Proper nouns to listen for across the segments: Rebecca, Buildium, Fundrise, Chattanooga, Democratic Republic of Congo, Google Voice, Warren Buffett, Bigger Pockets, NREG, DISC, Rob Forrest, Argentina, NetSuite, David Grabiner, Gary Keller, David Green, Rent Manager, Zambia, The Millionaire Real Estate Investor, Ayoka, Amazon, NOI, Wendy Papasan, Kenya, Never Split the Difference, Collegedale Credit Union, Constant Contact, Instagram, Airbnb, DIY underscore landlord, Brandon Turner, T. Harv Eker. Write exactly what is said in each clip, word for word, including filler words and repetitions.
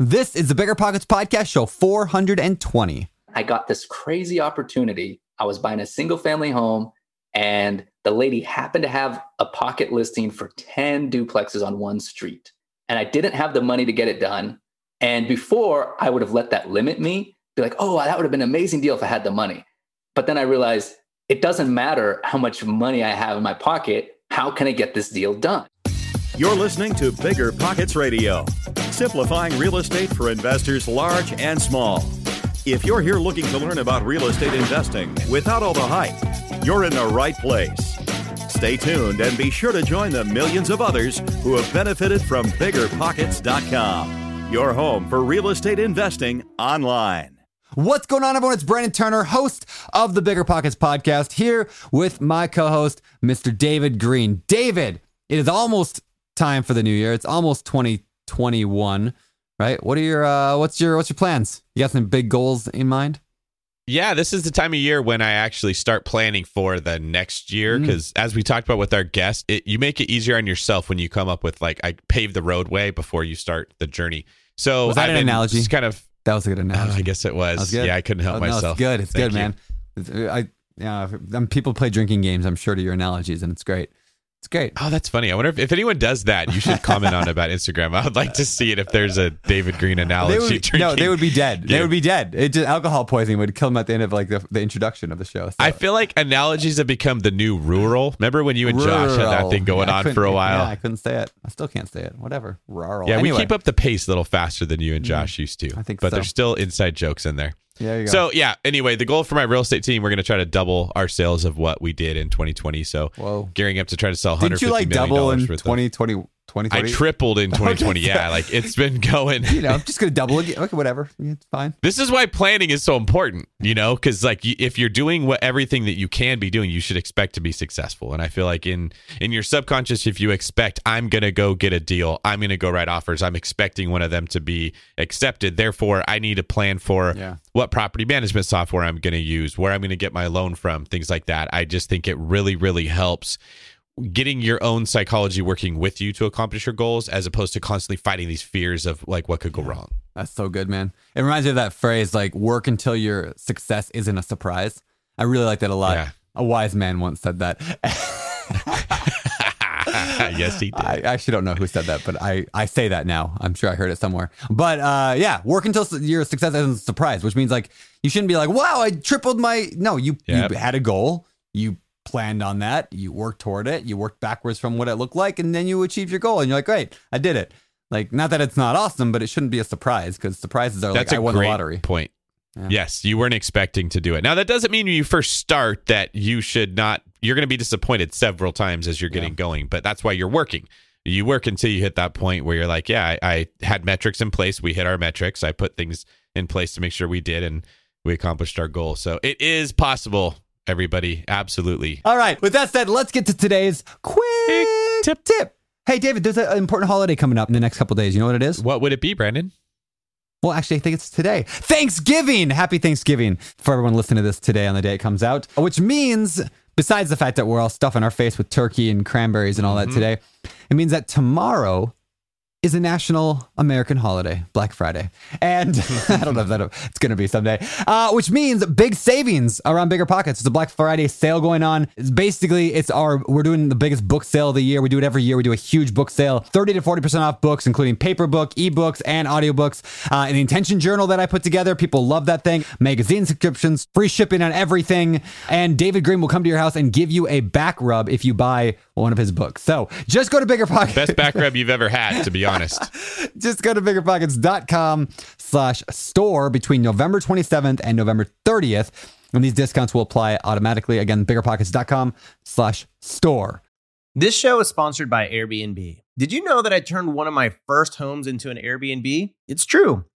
This is the Bigger Pockets Podcast, show four hundred twenty. I got this crazy opportunity. I was buying a single family home and the lady happened to have a pocket listing for ten duplexes on one street. And I didn't have the money to get it done. And before, I would have let that limit me, be like, oh, that would have been an amazing deal if I had the money. But then I realized it doesn't matter how much money I have in my pocket. How can I get this deal done? You're listening to Bigger Pockets Radio, simplifying real estate for investors large and small. If you're here looking to learn about real estate investing without all the hype, you're in the right place. Stay tuned and be sure to join the millions of others who have benefited from bigger pockets dot com, your home for real estate investing online. What's going on, everyone? It's Brandon Turner, host of the Bigger Pockets Podcast, here with my co-host, Mister David Green. David, it is almost time for the new year. It's almost twenty twenty-one, right? What are your uh, what's your what's your plans? You got some big goals in mind? Yeah, this is the time of year when I actually start planning for the next year, because mm. as we talked about with our guest, it, you make it easier on yourself when you come up with, like, I paved the roadway before you start the journey. So was that I've an been analogy? Just kind of. That was a good analogy. Uh, I guess it was. was yeah, I couldn't help oh, no, myself. It's good. It's Thank good, man. It's, I, yeah, people play drinking games, I'm sure, to your analogies, and it's great. It's great. Oh, that's funny. I wonder if, if anyone does that, you should comment on about Instagram. I would like to see it if there's a David Green analogy. They would, drinking no, they would be dead. Game. They would be dead. It just, alcohol poisoning would kill them at the end of, like, the, the introduction of the show. So. I feel like analogies have become the new rural. Remember when you and rural. Josh had that thing going yeah, on for a while? Yeah, I couldn't say it. I still can't say it. Whatever. Rural. Yeah, anyway. We keep up the pace a little faster than you and Josh mm, used to. I think but so. But there's still inside jokes in there. There you go. So, yeah, anyway, the goal for my real estate team, we're going to try to double our sales of what we did in twenty twenty. So, Whoa. gearing up to try to sell one hundred fifty million dollars. Did you, like, double in twenty twenty? I tripled in twenty twenty. Yeah, like, it's been going. You know, I'm just going to double again. Okay, whatever. It's fine. This is why planning is so important, you know, because, like, if you're doing what everything that you can be doing, you should expect to be successful. And I feel like in, in your subconscious, if you expect, I'm going to go get a deal, I'm going to go write offers, I'm expecting one of them to be accepted. Therefore, I need to plan for yeah. what property management software I'm going to use, where I'm going to get my loan from, things like that. I just think it really, really helps getting your own psychology working with you to accomplish your goals, as opposed to constantly fighting these fears of, like, what could go wrong. That's so good, man. It reminds me of that phrase, like, work until your success isn't a surprise. I really like that a lot. Yeah. A wise man once said that. Yes, he did. I actually don't know who said that, but I, I say that now. I'm sure I heard it somewhere. But uh, yeah, work until your success isn't a surprise, which means, like, you shouldn't be like, wow, I tripled my... No, you, yep. you had a goal. You planned on that, you worked toward it, you worked backwards from what it looked like, and then you achieved your goal, and you're like, great, I did it. Like, not that it's not awesome, but it shouldn't be a surprise, because surprises are That's like, I won the lottery. Point. Yeah. Yes, you weren't expecting to do it. Now, that doesn't mean when you first start that you should not, you're going to be disappointed several times as you're getting yeah. going, but that's why you're working. You work until you hit that point where you're like, yeah, I, I had metrics in place, we hit our metrics, I put things in place to make sure we did, and we accomplished our goal. So it is possible, everybody. Absolutely. All right. With that said, let's get to today's quick tip. tip. Hey, David, there's an important holiday coming up in the next couple of days. You know what it is? What would it be, Brandon? Well, actually, I think it's today. Thanksgiving. Happy Thanksgiving for everyone listening to this today on the day it comes out, which means, besides the fact that we're all stuffing our face with turkey and cranberries and all mm-hmm. that today, it means that tomorrow is a national American holiday, Black Friday. And I don't know if that it's going to be someday, uh, which means big savings around Bigger Pockets. It's a Black Friday sale going on. It's basically, it's our, we're doing the biggest book sale of the year. We do it every year. We do a huge book sale, thirty to forty percent off books, including paper book, ebooks, and audiobooks. Uh, and the intention journal that I put together, people love that thing. Magazine subscriptions, free shipping on everything. And David Green will come to your house and give you a back rub if you buy one of his books. So just go to Bigger Pockets. Best back rub you've ever had, to be honest. Honest. Just go to bigger pockets dot com slash store between November twenty-seventh and November thirtieth. And these discounts will apply automatically. Again, bigger pockets dot com slash store. This show is sponsored by Airbnb. Did you know that I turned one of my first homes into an Airbnb? It's true.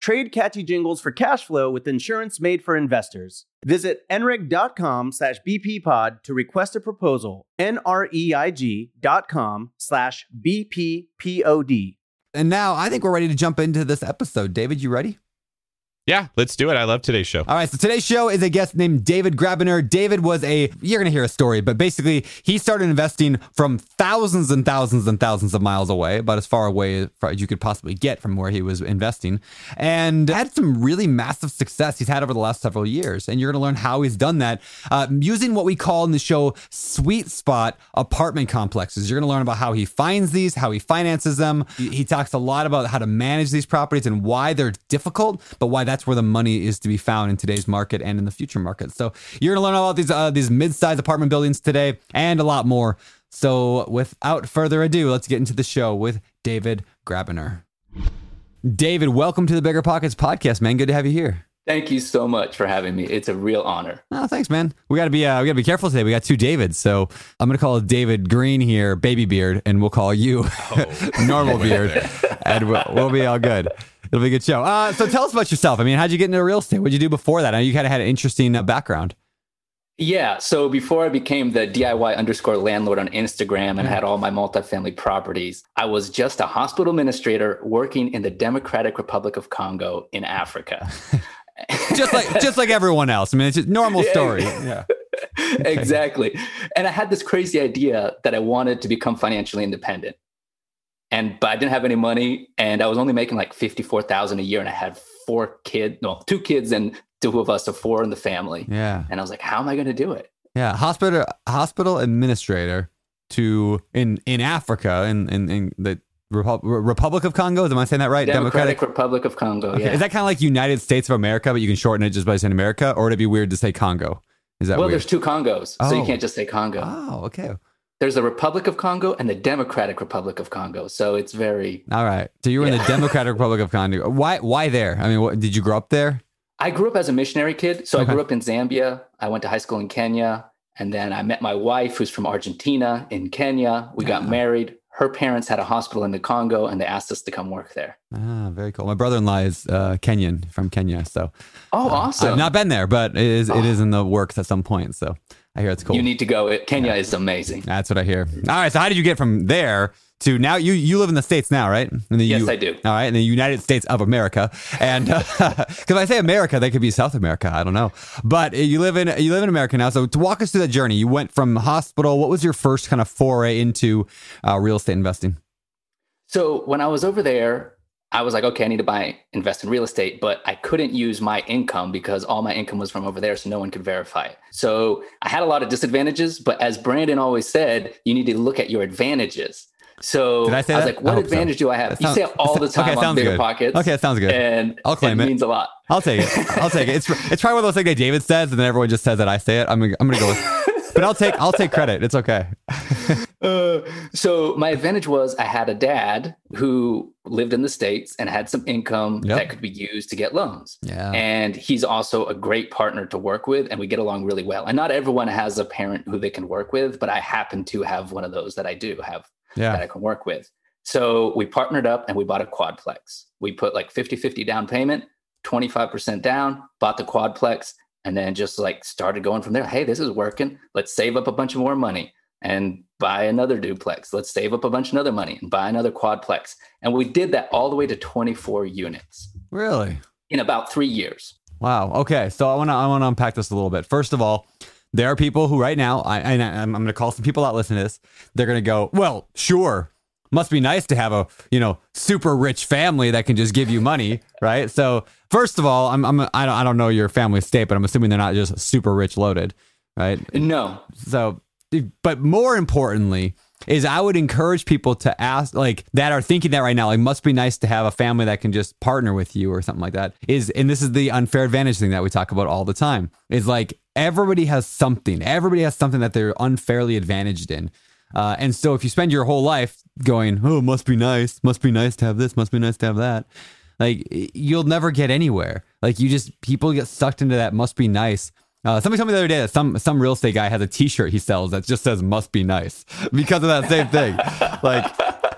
Trade catchy jingles for cash flow with insurance made for investors. Visit N R E G dot com slash B P pod to request a proposal. N R E I G dot com slash B P P O D. And now I think we're ready to jump into this episode. David, you ready? Yeah, let's do it. I love today's show. All right, so today's show is a guest named David Grabiner. David was a, you're going to hear a story, but basically he started investing from thousands and thousands and thousands of miles away, about as far away as you could possibly get from where he was investing, and had some really massive success he's had over the last several years. And you're going to learn how he's done that uh, using what we call in the show sweet spot apartment complexes. You're going to learn about how he finds these, how he finances them. He, he talks a lot about how to manage these properties and why they're difficult, but why that That's where the money is to be found in today's market and in the future market. So you're going to learn about these uh, these mid-sized apartment buildings today and a lot more. So without further ado, let's get into the show with David Grabiner. David, welcome to the Bigger Pockets podcast, man. Good to have you here. Thank you so much for having me. It's a real honor. Oh, thanks, man. We got to be uh, we got to be careful today. We got two Davids, so I'm going to call David Green here, Baby Beard, and we'll call you oh, Normal Beard, and we'll, we'll be all good. It'll be a good show. Uh, so tell us about yourself. I mean, how'd you get into real estate? What'd you do before that? I know you kind of had an interesting uh, background. Yeah. So before I became the D I Y underscore landlord on Instagram and had all my multifamily properties, I was just a hospital administrator working in the Democratic Republic of Congo in Africa. just like just like everyone else. I mean, it's just normal story. Yeah. Okay. Exactly. And I had this crazy idea that I wanted to become financially independent. And, but I didn't have any money and I was only making like fifty-four thousand a year and I had four kids, no, two kids and two of us, so four in the family. Yeah. And I was like, how am I going to do it? Yeah. Hospital, hospital administrator to in, in Africa, in, in, in the Repu- Republic of Congo. Am I saying that right? Democratic, Democratic Republic of Congo. Okay. Yeah. Is that kind of like United States of America, but you can shorten it just by saying America, or would it be weird to say Congo? Is that well, weird? There's two Congos, oh. So you can't just say Congo. Oh, okay. There's the Republic of Congo and the Democratic Republic of Congo. So it's very... All right. So you were yeah. in the Democratic Republic of Congo. Why Why there? I mean, what, did you grow up there? I grew up as a missionary kid. So okay. I grew up in Zambia. I went to high school in Kenya. And then I met my wife, who's from Argentina, in Kenya. We got oh. married. Her parents had a hospital in the Congo, and they asked us to come work there. Ah, very cool. My brother-in-law is uh, Kenyan, from Kenya. So, Oh, um, awesome. I've not been there, but it is, oh. it is in the works at some point. So... I hear it's cool. You need to go. Kenya yeah. is amazing. That's what I hear. All right. So how did you get from there to now? You you live in the States now, right? In the yes, U- I do. All right. In the United States of America. And because uh, I say America, that could be South America. I don't know. But you live in you live in America now. So to walk us through that journey, you went from hospital. What was your first kind of foray into uh, real estate investing? So when I was over there, I was like, okay, I need to buy, invest in real estate, but I couldn't use my income because all my income was from over there, so no one could verify it. So I had a lot of disadvantages, but as Brandon always said, you need to look at your advantages. So Did I, say I was that? like, what advantage so. do I have? Sounds, you say it all the time okay, on Bigger good. Pockets. Okay, that sounds good. And I'll claim it. It means a lot. I'll take it. I'll take it. It's it's probably one of those things that David says and then everyone just says that I say it. I'm I'm going to go with But I'll take I'll take credit. It's okay. uh, so my advantage was I had a dad who lived in the States and had some income yep. that could be used to get loans. Yeah. And he's also a great partner to work with, and we get along really well. And not everyone has a parent who they can work with, but I happen to have one of those that I do have. Yeah. That I can work with. So we partnered up and we bought a quadplex. We put like fifty-fifty down payment, twenty-five percent down, bought the quadplex, and then just like started going from there. Hey, this is working. Let's save up a bunch of more money and buy another duplex. Let's save up a bunch of other money and buy another quadplex. And we did that all the way to twenty-four units. Really? In about three years. Wow. Okay. So I want to I want to unpack this a little bit. First of all, there are people who right now, I, and I'm going to call some people out listening to this. They're going to go, well, sure. Must be nice to have a, you know, super rich family that can just give you money, right? So first of all, I'm, I'm, I don't, I don't know your family state, but I'm assuming they're not just super rich loaded, right? No. So, but more importantly is I would encourage people to ask, like, that are thinking that right now, like, must be nice to have a family that can just partner with you or something like that. Is, and this is the unfair advantage thing that we talk about all the time, is like, everybody has something. Everybody has something that they're unfairly advantaged in. Uh, and so if you spend your whole life going, oh, it must be nice, must be nice to have this, must be nice to have that, like, you'll never get anywhere. Like, you just, people get sucked into that must be nice. Uh, somebody told me the other day that some, some real estate guy has a t-shirt he sells that just says must be nice because of that same thing. Like,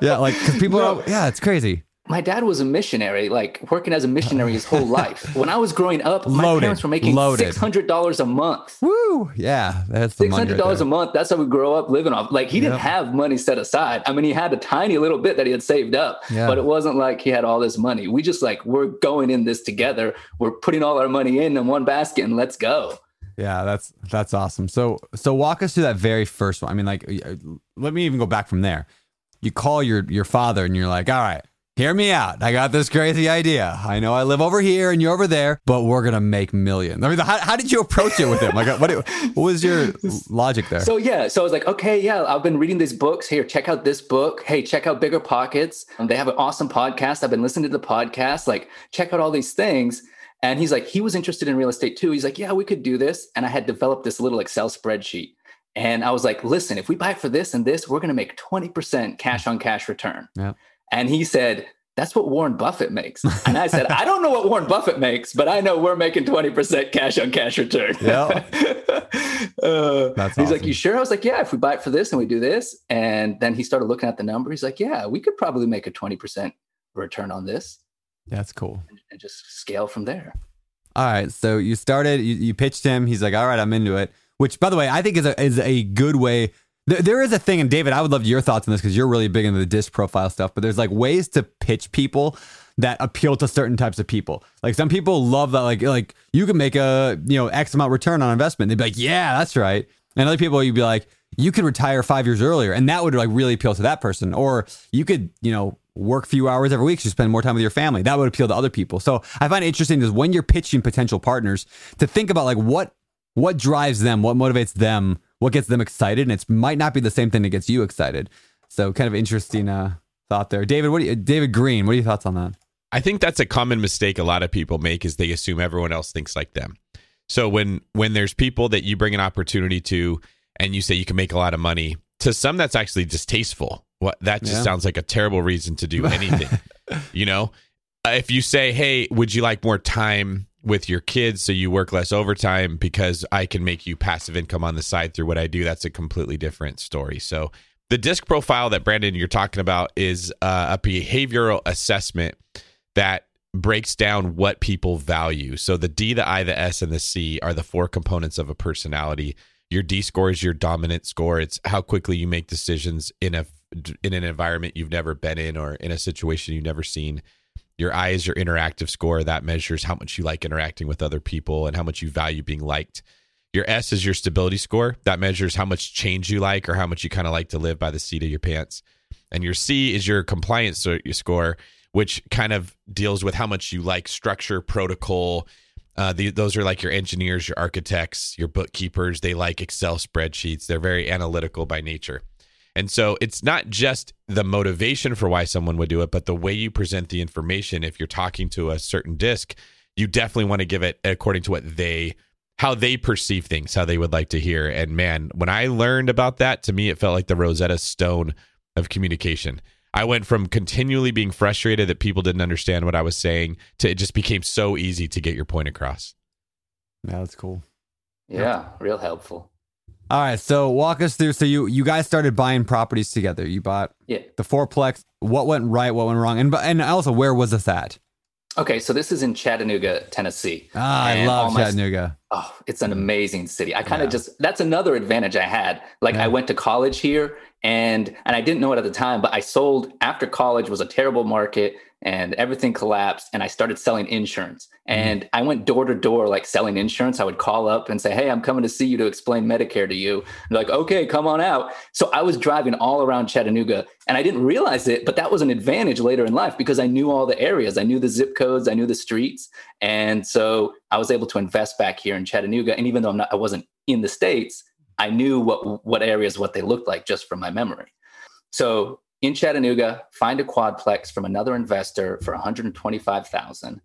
yeah, like, because people no. are, yeah, it's crazy. My dad was a missionary, like working as a missionary his whole life. When I was growing up, my loaded, parents were making loaded. six hundred dollars a month. Woo! Yeah, that's the money. six hundred dollars right a month. That's how we grow up living off. Like, he yep. didn't have money set aside. I mean, he had a tiny little bit that he had saved up, yeah. but it wasn't like he had all this money. We just like, we're going in this together. We're putting all our money in in one basket and let's go. Yeah, that's that's awesome. So so walk us through that very first one. I mean, like, let me even go back from there. You call your your father and you're like, all right, hear me out. I got this crazy idea. I know I live over here and you're over there, but we're going to make millions. I mean, how, how did you approach it with him? Like, what, what was your logic there? So, yeah. So I was like, okay, yeah, I've been reading these books. Here, check out this book. Hey, check out Bigger Pockets. Um, they have an awesome podcast. I've been listening to the podcast. Like, check out all these things. And he's like, he was interested in real estate too. He's like, yeah, we could do this. And I had developed this little Excel spreadsheet. And I was like, listen, if we buy for this and this, we're going to make twenty percent cash on cash return. Yeah. And he said, that's what Warren Buffett makes. And I said, I don't know what Warren Buffett makes, but I know we're making twenty percent cash on cash return. Yeah. uh, That's he's awesome. Like, you sure? I was like, yeah, if we buy it for this and we do this. And then he started looking at the number. He's like, yeah, we could probably make a twenty percent return on this. That's cool. And, and just scale from there. All right. So you started, you, you pitched him. He's like, all right, I'm into it. Which, by the way, I think is a, is a good way. There is a thing, and David, I would love your thoughts on this because you're really big into the disc profile stuff, but there's like ways to pitch people that appeal to certain types of people. Like, some people love that, like, like you can make a, you know, X amount return on investment. They'd be like, yeah, that's right. And other people, you'd be like, you could retire five years earlier. And that would like really appeal to that person. Or you could, you know, work few hours every week so you spend more time with your family. That would appeal to other people. So I find it interesting is when you're pitching potential partners to think about like what, what drives them, what motivates them, what gets them excited, and it might not be the same thing that gets you excited. So kind of interesting uh, thought there. David, what do you, David Green, what are your thoughts on that? I think that's a common mistake a lot of people make is they assume everyone else thinks like them. So when when there's people that you bring an opportunity to and you say you can make a lot of money, to some that's actually distasteful. What that just yeah. sounds like a terrible reason to do anything. You know, if you say, hey, would you like more time with your kids so you work less overtime because I can make you passive income on the side through what I do, that's a completely different story. So the disc profile that Brandon, you're talking about is uh, a behavioral assessment that breaks down what people value. So the D, the I, the S, and the C are the four components of a personality. Your D score is your dominant score. It's how quickly you make decisions in a in an environment you've never been in or in a situation you've never seen. Your I is your interactive score. That measures how much you like interacting with other people and how much you value being liked. Your S is your stability score. That measures how much change you like or how much you kind of like to live by the seat of your pants. And your C is your compliance score, which kind of deals with how much you like structure, protocol. Uh, the, those are like your engineers, your architects, your bookkeepers. They like Excel spreadsheets. They're very analytical by nature. And so it's not just the motivation for why someone would do it, but the way you present the information. If you're talking to a certain disc, you definitely want to give it according to what they, how they perceive things, how they would like to hear. And man, when I learned about that, to me, it felt like the Rosetta Stone of communication. I went from continually being frustrated that people didn't understand what I was saying to it just became so easy to get your point across. Yeah, that's cool. Yeah, yeah, real helpful. All right, so walk us through. So you you guys started buying properties together. You bought yeah. the fourplex. What went right? What went wrong? And and also, where was this at? Okay, so this is in Chattanooga, Tennessee. Ah, I love my, Chattanooga. Oh, it's an amazing city. I kind of yeah. just, that's another advantage I had. Like yeah. I went to college here and and I didn't know it at the time, but I sold after college. Was a terrible market and everything collapsed and I started selling insurance. Mm-hmm. And I went door to door, like selling insurance. I would call up and say, hey, I'm coming to see you to explain Medicare to you. And like, okay, come on out. So I was driving all around Chattanooga and I didn't realize it, but that was an advantage later in life because I knew all the areas. I knew the zip codes, I knew the streets. And so I was able to invest back here in Chattanooga. And even though I'm not, I wasn't in the States, I knew what, what areas, what they looked like just from my memory. So in Chattanooga, find a quadplex from another investor for one hundred twenty-five thousand dollars.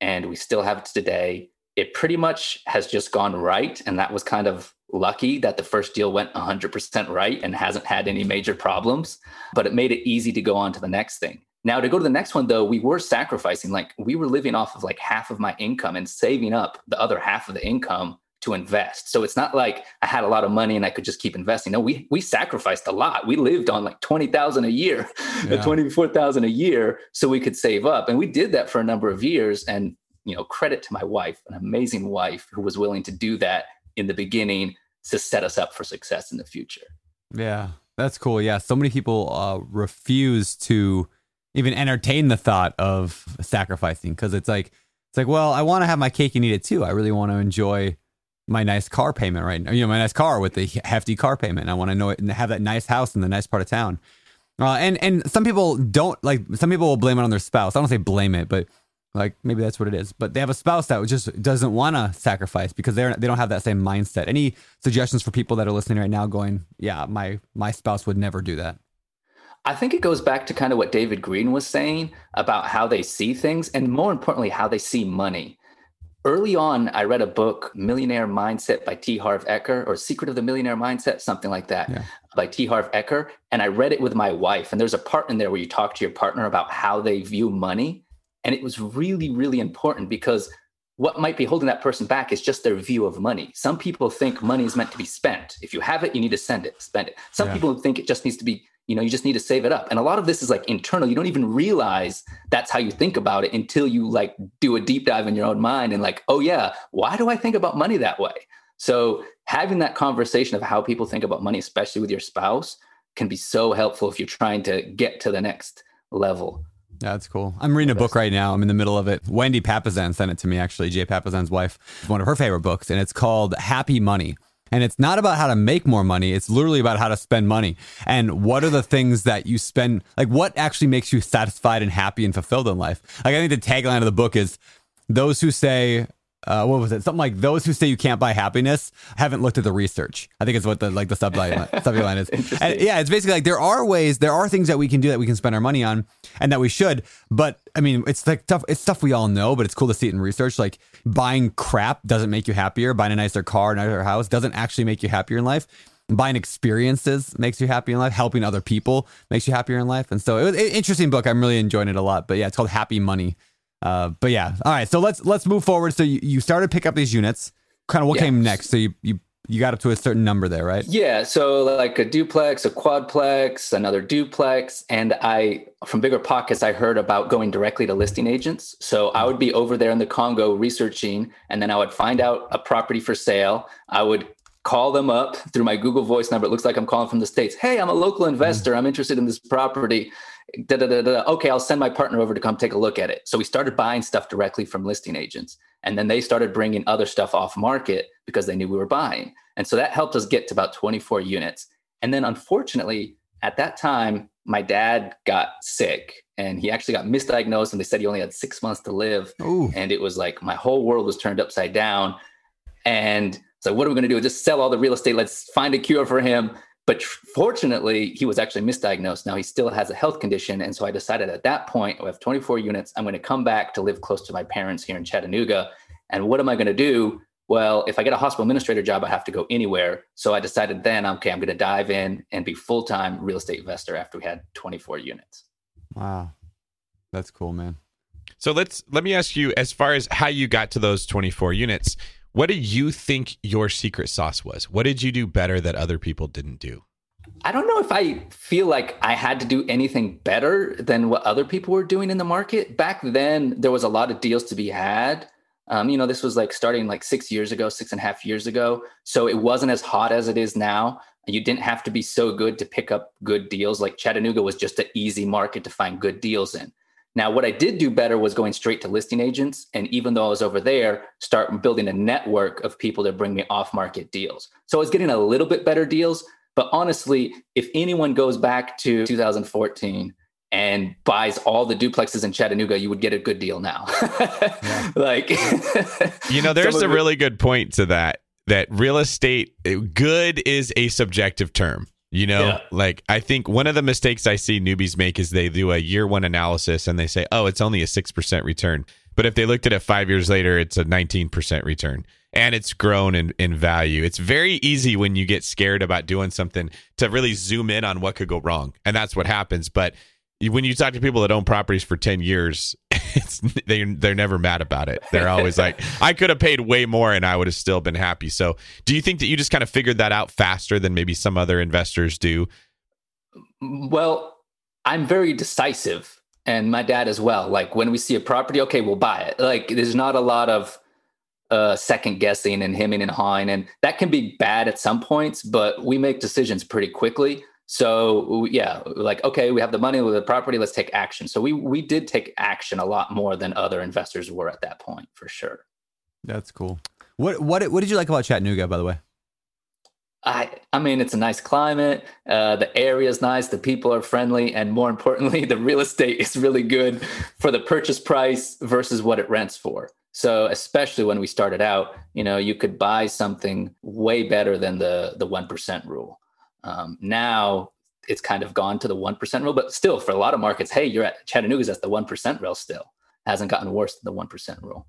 And we still have it today. It pretty much has just gone right. And that was kind of lucky that the first deal went one hundred percent right and hasn't had any major problems, but it made it easy to go on to the next thing. Now to go to the next one though, we were sacrificing, like we were living off of like half of my income and saving up the other half of the income to invest. So it's not like I had a lot of money and I could just keep investing. No, we we sacrificed a lot. We lived on like twenty thousand a year, yeah. twenty-four thousand a year so we could save up. And we did that for a number of years. And, you know, credit to my wife, an amazing wife who was willing to do that in the beginning to set us up for success in the future. Yeah, that's cool. Yeah. So many people uh, refuse to even entertain the thought of sacrificing because it's like, it's like, well, I want to have my cake and eat it too. I really want to enjoy my nice car payment right now, you know, my nice car with the hefty car payment. I want to know it and have that nice house in the nice part of town. Uh, and, and some people don't like, some people will blame it on their spouse. I don't say blame it, but like, maybe that's what it is, but they have a spouse that just doesn't want to sacrifice because they're, they don't have that same mindset. Any suggestions for people that are listening right now going, yeah, my, my spouse would never do that? I think it goes back to kind of what David Green was saying about how they see things and more importantly, how they see money. Early on, I read a book, Millionaire Mindset by T. Harv Eker, or Secret of the Millionaire Mindset, something like that, yeah. by T. Harv Eker. And I read it with my wife. And there's a part in there where you talk to your partner about how they view money. And it was really, really important because what might be holding that person back is just their view of money. Some people think money is meant to be spent. If you have it, you need to send it, spend it. Some yeah. people think it just needs to be, you know, you just need to save it up. And a lot of this is like internal. You don't even realize that's how you think about it until you like do a deep dive in your own mind and like, oh yeah, why do I think about money that way? So having that conversation of how people think about money, especially with your spouse, can be so helpful if you're trying to get to the next level. That's cool. I'm reading a book right now. I'm in the middle of it. Wendy Papasan sent it to me, actually. Jay Papasan's wife, one of her favorite books, and it's called Happy Money. And it's not about how to make more money. It's literally about how to spend money. And what are the things that you spend, like what actually makes you satisfied and happy and fulfilled in life? Like I think the tagline of the book is those who say, uh, what was it? Something like those who say you can't buy happiness haven't looked at the research. I think it's what the, like the subline, subline is. And yeah, it's basically like there are ways, there are things that we can do that we can spend our money on and that we should. But I mean, it's like tough. It's stuff we all know, but it's cool to see it in research. Like buying crap doesn't make you happier. Buying a nicer car, a nicer house doesn't actually make you happier in life. Buying experiences makes you happy in life. Helping other people makes you happier in life. And so it was an interesting book. I'm really enjoying it a lot. But yeah, it's called Happy Money. Uh, but yeah. All right. So let's, let's move forward. So you, you started to pick up these units, kind of what yeah. came next. So you, you, you got up to a certain number there, right? Yeah. So like a duplex, a quadplex, another duplex. And I, from Bigger Pockets, I heard about going directly to listing agents. So I would be over there in the Congo researching, and then I would find out a property for sale. I would call them up through my Google Voice number. It looks like I'm calling from the States. Hey, I'm a local investor. I'm interested in this property. Da, da, da, da. Okay, I'll send my partner over to come take a look at it. So we started buying stuff directly from listing agents. And then they started bringing other stuff off market because they knew we were buying. And so that helped us get to about twenty-four units. And then unfortunately, at that time, my dad got sick and he actually got misdiagnosed. And they said he only had six months to live. Ooh. And it was like my whole world was turned upside down. And so what are we going to do? Just sell all the real estate. Let's find a cure for him. But fortunately, he was actually misdiagnosed. Now he still has a health condition. And so I decided at that point, we have twenty-four units. I'm going to come back to live close to my parents here in Chattanooga. And what am I going to do? Well, if I get a hospital administrator job, I have to go anywhere. So I decided then, okay, I'm going to dive in and be full-time real estate investor after we had twenty-four units. Wow. That's cool, man. So let's, let me ask you, as far as how you got to those twenty-four units, what do you think your secret sauce was? What did you do better that other people didn't do? I don't know if I feel like I had to do anything better than what other people were doing in the market. Back then, there was a lot of deals to be had. Um, you know, this was like starting like six years ago, six and a half years ago. So it wasn't as hot as it is now. You didn't have to be so good to pick up good deals. Like Chattanooga was just an easy market to find good deals in. Now, what I did do better was going straight to listing agents. And even though I was over there, start building a network of people that bring me off market deals. So I was getting a little bit better deals. But honestly, if anyone goes back to two thousand fourteen and buys all the duplexes in Chattanooga, you would get a good deal now. Like, you know, there's a really good point to that, that real estate, good is a subjective term. You know, yeah. Like, I think one of the mistakes I see newbies make is they do a year one analysis and they say, oh, it's only a six percent return. But if they looked at it five years later, it's a nineteen percent return. And it's grown in, in value. It's very easy when you get scared about doing something to really zoom in on what could go wrong. And that's what happens. But when you talk to people that own properties for ten years, it's, they, they're never mad about it. They're always like, I could have paid way more and I would have still been happy. So do you think that you just kind of figured that out faster than maybe some other investors do? Well, I'm very decisive. And my dad as well. Like, when we see a property, okay, we'll buy it. Like, there's not a lot of Uh, second guessing and hemming and hawing. And that can be bad at some points, but we make decisions pretty quickly. So yeah, like, okay, we have the money with the property, let's take action. So we, we did take action a lot more than other investors were at that point, for sure. That's cool. What, what, what did you like about Chattanooga, by the way? I, I mean, it's a nice climate. Uh, the area is nice. The people are friendly. And more importantly, the real estate is really good for the purchase price versus what it rents for. So especially when we started out, you know, you could buy something way better than the the one percent rule. Um, now it's kind of gone to the one percent rule, but still for a lot of markets, hey, you're at Chattanooga's at the one percent rule still. Hasn't gotten worse than the one percent rule.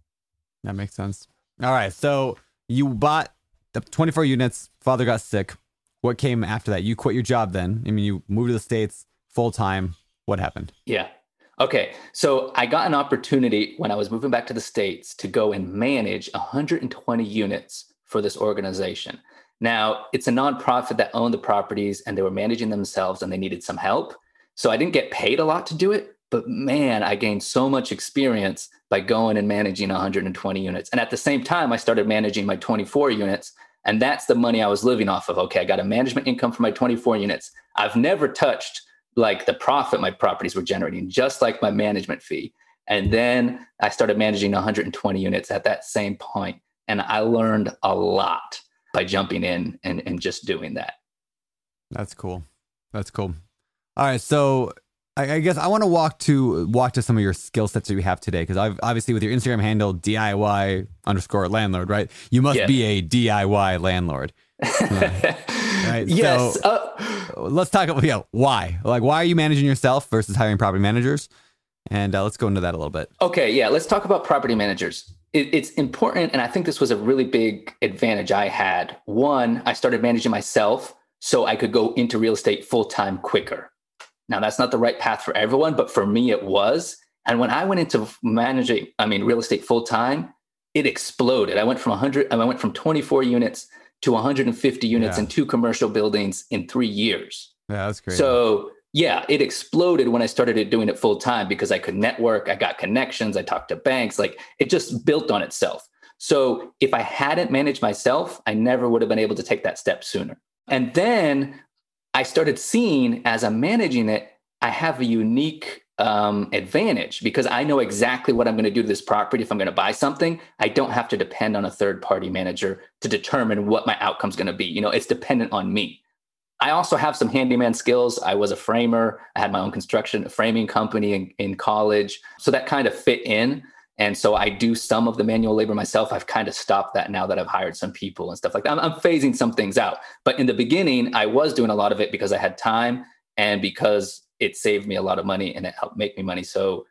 That makes sense. All right. So you bought the twenty-four units, father got sick. What came after that? You quit your job then. I mean, you moved to the States full time. What happened? Yeah. Okay, so I got an opportunity when I was moving back to the States to go and manage one hundred twenty units for this organization. Now, it's a nonprofit that owned the properties and they were managing themselves and they needed some help. So I didn't get paid a lot to do it, but man, I gained so much experience by going and managing one hundred twenty units. And at the same time, I started managing my twenty-four units. And that's the money I was living off of. Okay, I got a management income for my twenty-four units. I've never touched like the profit my properties were generating, just like my management fee. And then I started managing one hundred twenty units at that same point. And I learned a lot by jumping in and, and just doing that. That's cool. That's cool. All right. So I, I guess I want to walk to walk to some of your skill sets that you have today. Cause I've obviously with your Instagram handle, D I Y underscore landlord, right? You must yeah. be a D I Y landlord. Yeah. Right. Yes. So, uh, let's talk about yeah, why. Like, why are you managing yourself versus hiring property managers? And uh, let's go into that a little bit. Okay. Yeah. Let's talk about property managers. It, it's important. And I think this was a really big advantage I had. One, I started managing myself so I could go into real estate full time quicker. Now, that's not the right path for everyone, but for me, it was. And when I went into managing, I mean, real estate full time, it exploded. I went from one hundred, I went from twenty-four units to one hundred fifty units yeah. in two commercial buildings in three years. Yeah, that's great. So yeah, it exploded when I started doing it full time because I could network, I got connections, I talked to banks, like it just built on itself. So if I hadn't managed myself, I never would have been able to take that step sooner. And then I started seeing as I'm managing it, I have a unique um, advantage because I know exactly what I'm going to do to this property. If I'm going to buy something, I don't have to depend on a third party manager to determine what my outcome's going to be. You know, it's dependent on me. I also have some handyman skills. I was a framer. I had my own construction, a framing company in, in college. So that kind of fit in. And so I do some of the manual labor myself. I've kind of stopped that now that I've hired some people and stuff like that. I'm, I'm phasing some things out. But in the beginning, I was doing a lot of it because I had time and because it saved me a lot of money and it helped make me money. So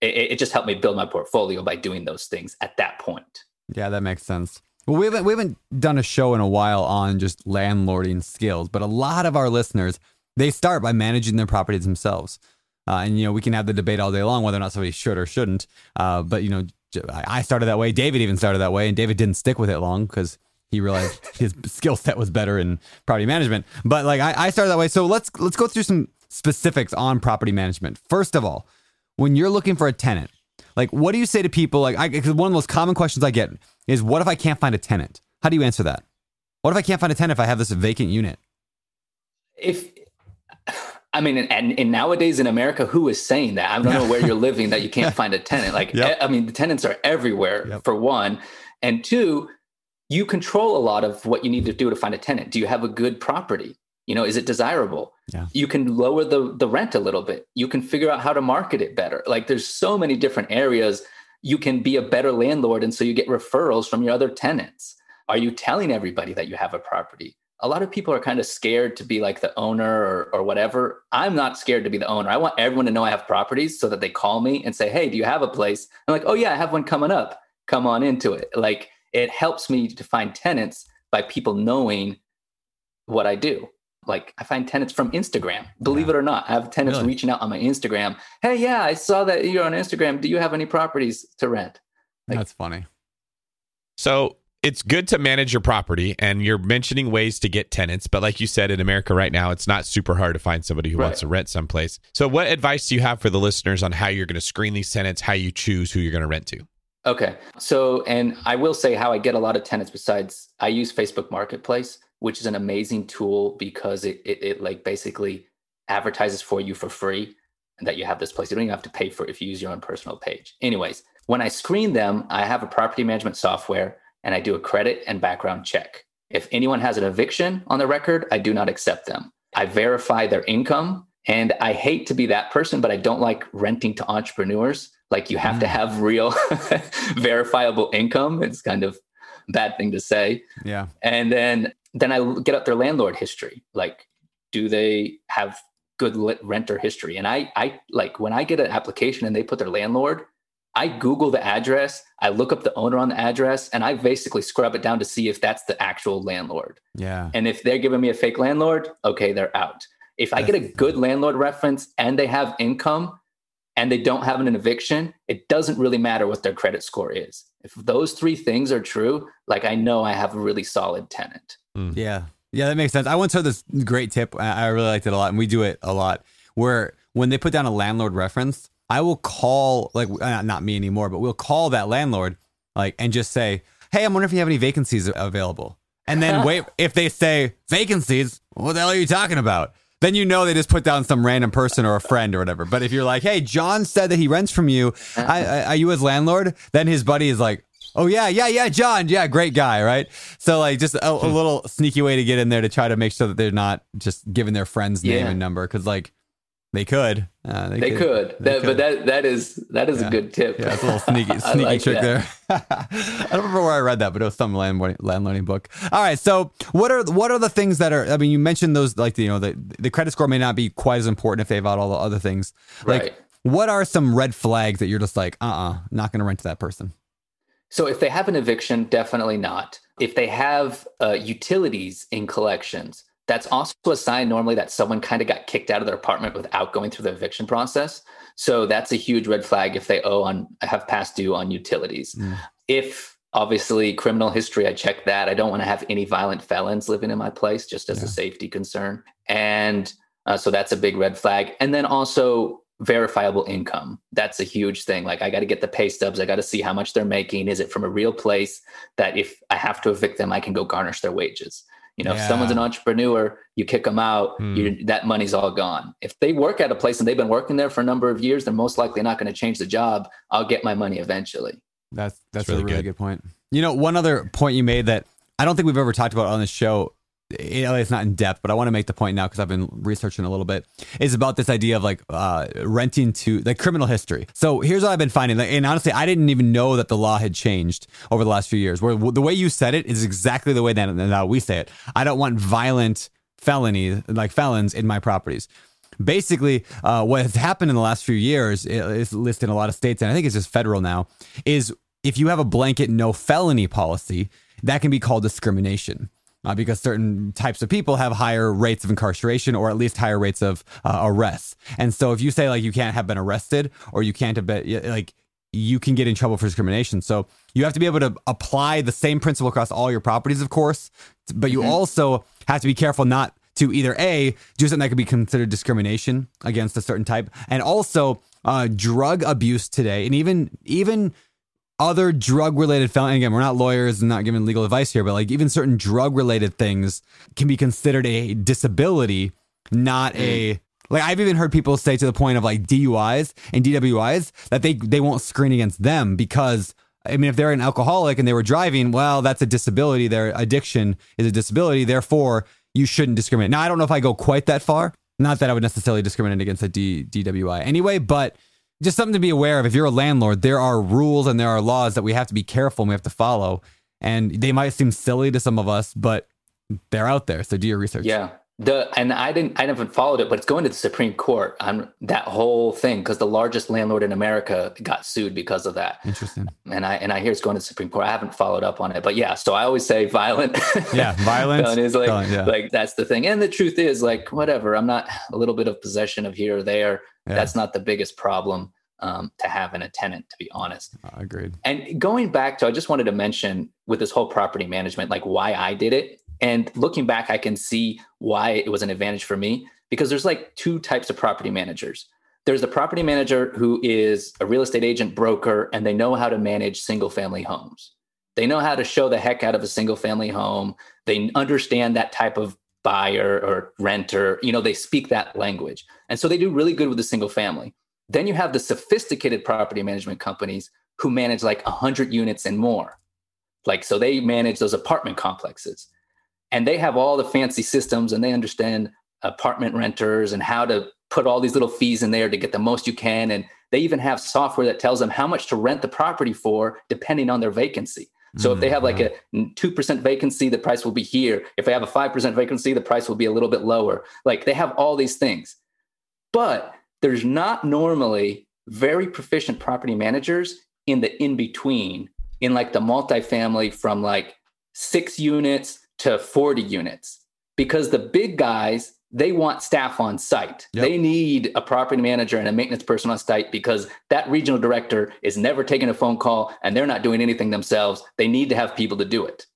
it, it just helped me build my portfolio by doing those things at that point. Yeah, that makes sense. Well, we haven't, we haven't done a show in a while on just landlording skills, but a lot of our listeners, they start by managing their properties themselves. Uh, and, you know, we can have the debate all day long whether or not somebody should or shouldn't. Uh, but, you know, I started that way. David even started that way. And David didn't stick with it long because he realized his skill set was better in property management. But like I, I started that way. So let's let's go through some specifics on property management. First of all, when you're looking for a tenant, like what do you say to people? Like, I, because one of the most common questions I get is, what if I can't find a tenant? How do you answer that? What if I can't find a tenant if I have this vacant unit? If... I mean, and, and nowadays in America, who is saying that? I don't know where you're living that you can't find a tenant. Like, yep. I mean, the tenants are everywhere, yep. for one. And two, you control a lot of what you need to do to find a tenant. Do you have a good property? You know, is it desirable? Yeah. You can lower the, the rent a little bit. You can figure out how to market it better. Like, there's so many different areas. You can be a better landlord. And so you get referrals from your other tenants. Are you telling everybody that you have a property? A lot of people are kind of scared to be like the owner or, or whatever. I'm not scared to be the owner. I want everyone to know I have properties so that they call me and say, hey, do you have a place? I'm like, oh yeah, I have one coming up. Come on into it. Like, it helps me to find tenants by people knowing what I do. Like, I find tenants from Instagram, believe yeah. it or not. I have tenants really? reaching out on my Instagram. Hey, yeah, I saw that you're on Instagram. Do you have any properties to rent? Like, that's funny. So it's good to manage your property, and you're mentioning ways to get tenants. But like you said, in America right now, it's not super hard to find somebody who right. wants to rent someplace. So what advice do you have for the listeners on how you're going to screen these tenants, how you choose who you're going to rent to? Okay. So, and I will say how I get a lot of tenants besides I use Facebook Marketplace, which is an amazing tool because it, it, it like basically advertises for you for free that you have this place. You don't even have to pay for it if you use your own personal page. Anyways, when I screen them, I have a property management software. And I do a credit and background check. If anyone has an eviction on the record, I do not accept them. I verify their income. And I hate to be that person, but I don't like renting to entrepreneurs. Like, you have mm. to have real verifiable income. It's kind of a bad thing to say. Yeah. And then, then I get up their landlord history. Like, do they have good renter history? And I, I like when I get an application and they put their landlord, I Google the address, I look up the owner on the address, and I basically scrub it down to see if that's the actual landlord. Yeah. And if they're giving me a fake landlord, okay, they're out. If I get a good landlord reference and they have income and they don't have an eviction, it doesn't really matter what their credit score is. If those three things are true, like, I know I have a really solid tenant. Mm. Yeah. Yeah, that makes sense. I once heard this great tip. I really liked it a lot, and we do it a lot, where when they put down a landlord reference, I will call, like, not me anymore, but we'll call that landlord, like, and just say, hey, I'm wondering if you have any vacancies available. And then wait, if they say vacancies, what the hell are you talking about? Then, you know, they just put down some random person or a friend or whatever. But if you're like, hey, John said that he rents from you. I, I, are you his landlord? Then his buddy is like, oh, yeah, yeah, yeah, John. Yeah, great guy, right? So, like, just a, a little sneaky way to get in there to try to make sure that they're not just giving their friend's yeah. name and number. Because, like, They could. Uh, they, they could. could. They that, could. But that that is that is yeah. a good tip. Yeah, it's a little sneaky, sneaky like trick that. there. I don't remember where I read that, but it was some landlord, landlording book. All right. So what are what are the things that are? I mean, you mentioned those, like, you know, the the credit score may not be quite as important if they've got all the other things. Like, right. what are some red flags that you're just like, uh, uh-uh, not going to rent to that person? So if they have an eviction, definitely not. If they have uh, utilities in collections. That's also a sign normally that someone kind of got kicked out of their apartment without going through the eviction process. So that's a huge red flag if they owe on, have past due on utilities. Mm. If obviously criminal history, I check that. I don't want to have any violent felons living in my place, just as yeah. a safety concern. And uh, so that's a big red flag. And then also verifiable income. That's a huge thing. Like, I got to get the pay stubs. I got to see how much they're making. Is it from a real place that if I have to evict them, I can go garnish their wages? You know, yeah. if someone's an entrepreneur, you kick them out, mm. you, that money's all gone. If they work at a place and they've been working there for a number of years, they're most likely not going to change the job. I'll get my money eventually. That's that's, that's really a really good. good point. You know, one other point you made that I don't think we've ever talked about on this show it's not in depth, but I want to make the point now because I've been researching a little bit, is about this idea of like uh, renting to like criminal history. So here's what I've been finding. And honestly, I didn't even know that the law had changed over the last few years, where the way you said it is exactly the way that now we say it. I don't want violent felony, like felons in my properties. Basically, uh, what has happened in the last few years, it's listed in a lot of states, and I think it's just federal now, is if you have a blanket no felony policy, that can be called discrimination. Uh, because certain types of people have higher rates of incarceration or at least higher rates of uh, arrests. And so if you say like you can't have been arrested or you can't have been, like, you can get in trouble for discrimination. So you have to be able to apply the same principle across all your properties, of course, but you mm-hmm. also have to be careful not to either A, do something that could be considered discrimination against a certain type, and also uh, drug abuse today. And even, even, other drug-related felony, again, we're not lawyers and not giving legal advice here, but like even certain drug-related things can be considered a disability, not a, like I've even heard people say to the point of like D U Is and D W Is that they, they won't screen against them because, I mean, if they're an alcoholic and they were driving, well, that's a disability. Their addiction is a disability. Therefore, you shouldn't discriminate. Now, I don't know if I go quite that far. Not that I would necessarily discriminate against a D, D W I anyway, but just something to be aware of. If you're a landlord, there are rules and there are laws that we have to be careful and we have to follow. And they might seem silly to some of us, but they're out there. So do your research. Yeah. The and I didn't, I haven't followed it, but it's going to the Supreme Court on that whole thing because the largest landlord in America got sued because of that. Interesting. And I and I hear it's going to the Supreme Court. I haven't followed up on it, but yeah. So I always say violent. Yeah, violence. Is like violent, yeah. Like that's the thing. And the truth is, like, whatever. I'm not a little bit of possession of here or there. Yeah. That's not the biggest problem um, to have in a tenant, to be honest. Uh, agreed. And going back to, I just wanted to mention with this whole property management, like why I did it. And looking back, I can see why it was an advantage for me, because there's like two types of property managers. There's the property manager who is a real estate agent broker, and they know how to manage single family homes. They know how to show the heck out of a single family home. They understand that type of buyer or renter, you know, they speak that language. And so they do really good with the single family. Then you have the sophisticated property management companies who manage like one hundred units and more. Like, so they manage those apartment complexes. And they have all the fancy systems and they understand apartment renters and how to put all these little fees in there to get the most you can. And they even have software that tells them how much to rent the property for depending on their vacancy. So if they have like a two percent vacancy, the price will be here. If they have a five percent vacancy, the price will be a little bit lower. Like they have all these things. But there's not normally very proficient property managers in the in-between, in like the multifamily from like six units to forty units, because the big guys, they want staff on site. Yep. They need a property manager and a maintenance person on site because that regional director is never taking a phone call and they're not doing anything themselves. They need to have people to do it.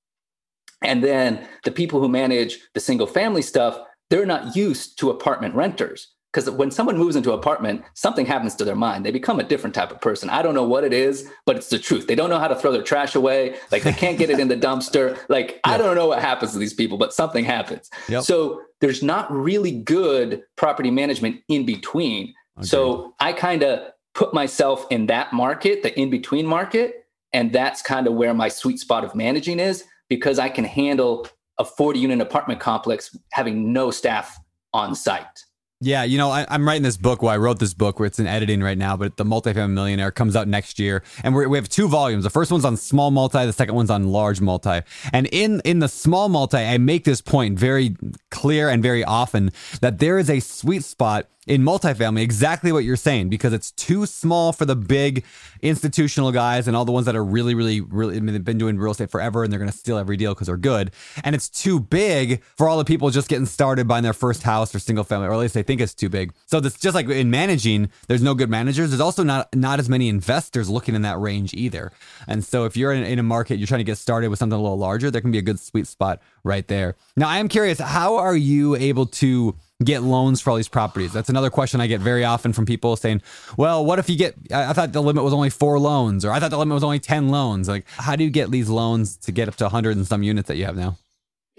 And then the people who manage the single family stuff, they're not used to apartment renters, because when someone moves into an apartment, something happens to their mind. They become a different type of person. I don't know what it is, but it's the truth. They don't know how to throw their trash away. Like they can't get it in the dumpster. Like, yep. I don't know what happens to these people, but something happens. Yep. So there's not really good property management in between. Okay. So I kind of put myself in that market, the in-between market. And that's kind of where my sweet spot of managing is, because I can handle a forty unit apartment complex having no staff on site. Yeah, you know, I, I'm writing this book. Well, I wrote this book where it's in editing right now, but The Multifamily Millionaire comes out next year. And we're, we have two volumes. The first one's on small multi. The second one's on large multi. And in, in the small multi, I make this point very clear and very often that there is a sweet spot in multifamily, exactly what you're saying, because it's too small for the big institutional guys and all the ones that are really, really, really, I mean, they've been doing real estate forever and they're going to steal every deal because they're good. And it's too big for all the people just getting started buying their first house or single family, or at least they think it's too big. So that's just like in managing, there's no good managers. There's also not, not as many investors looking in that range either. And so if you're in, in a market, you're trying to get started with something a little larger, there can be a good sweet spot right there. Now, I am curious, how are you able to get loans for all these properties? That's another question I get very often from people saying, well, what if you get, I thought the limit was only four loans, or I thought the limit was only ten loans. Like, how do you get these loans to get up to one hundred and some units that you have now?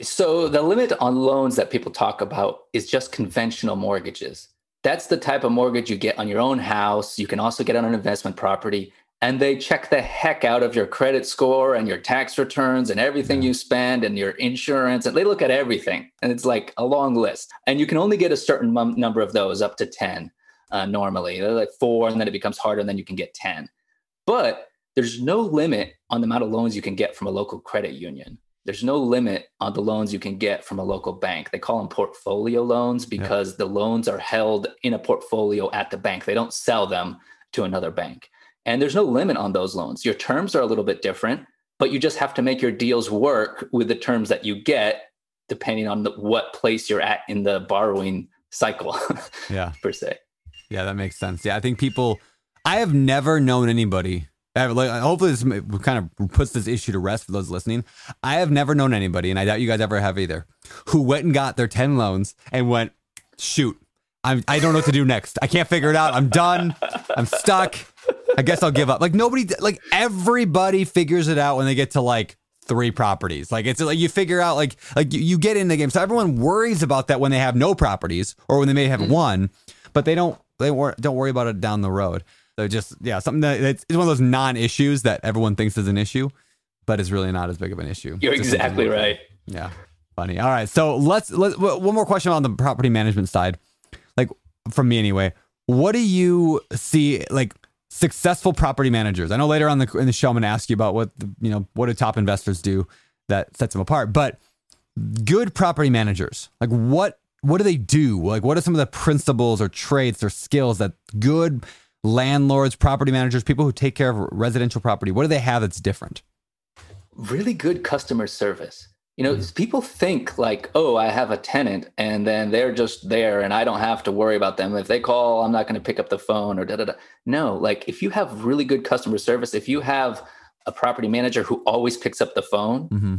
So the limit on loans that people talk about is just conventional mortgages. That's the type of mortgage you get on your own house. You can also get on an investment property. and they check the heck out of your credit score and your tax returns and everything yeah. you spend and your insurance, and they look at everything. And it's like a long list. And you can only get a certain m- number of those, up to ten uh, normally. They're like four, and then it becomes harder, and then you can get ten. But there's no limit on the amount of loans you can get from a local credit union. There's no limit on the loans you can get from a local bank. They call them portfolio loans because yeah. the loans are held in a portfolio at the bank. They don't sell them to another bank. And there's no limit on those loans. Your terms are a little bit different, but you just have to make your deals work with the terms that you get, depending on the, what place you're at in the borrowing cycle, yeah. per se. Yeah, that makes sense. Yeah, I think people, I have never known anybody, like, hopefully this kind of puts this issue to rest for those listening. I have never known anybody, and I doubt you guys ever have either, who went and got their ten loans and went, shoot, I'm, I don't know what to do next. I can't figure it out. I'm done. I'm stuck. I guess I'll give up. Like nobody, like everybody figures it out when they get to like three properties. Like it's like you figure out like, like you, you get in the game. So everyone worries about that when they have no properties or when they may have mm-hmm. one, but they don't, they wor- don't worry about it down the road. So just, yeah, something that it's, it's one of those non-issues that everyone thinks is an issue, but it's really not as big of an issue. You're exactly right. Yeah. Funny. All right. So let's, let's, one more question on the property management side, like from me anyway, what do you see? Like, successful property managers. I know later on the, in the show, I'm going to ask you about what, the, you know, what do top investors do that sets them apart, but good property managers, like what, what do they do? Like, what are some of the principles or traits or skills that good landlords, property managers, people who take care of residential property, what do they have that's different? Really good customer service. You know, mm-hmm. people think like, oh, I have a tenant and then they're just there and I don't have to worry about them. If they call, I'm not going to pick up the phone or da da da. No, like if you have really good customer service, if you have a property manager who always picks up the phone, mm-hmm.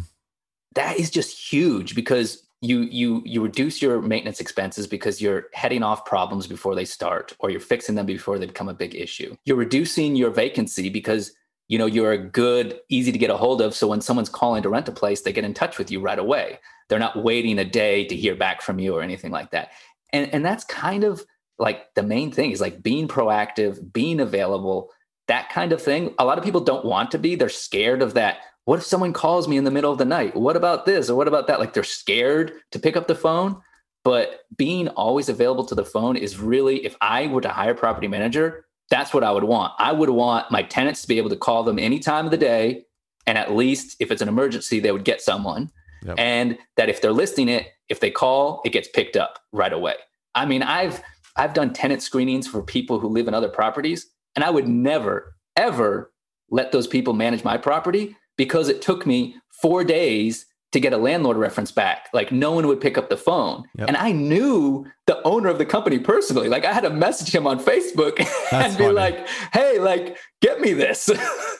that is just huge because you you you reduce your maintenance expenses because you're heading off problems before they start or you're fixing them before they become a big issue. You're reducing your vacancy because you know, you're a good, easy to get a hold of. So when someone's calling to rent a place, they get in touch with you right away. They're not waiting a day to hear back from you or anything like that. And and that's kind of like the main thing is like being proactive, being available, that kind of thing. A lot of people don't want to be. They're scared of that. What if someone calls me in the middle of the night? What about this? Or what about that? Like they're scared to pick up the phone. But being always available to the phone is really, if I were to hire a property manager, that's what I would want. I would want my tenants to be able to call them any time of the day. And at least if it's an emergency, they would get someone. Yep. And that if they're listing it, if they call, it gets picked up right away. I mean, I've, I've done tenant screenings for people who live in other properties, and I would never, ever let those people manage my property because it took me four days to get a landlord reference back. Like no one would pick up the phone. Yep. And I knew the owner of the company personally. Like I had to message him on Facebook That's and be funny. Like, hey, like get me this.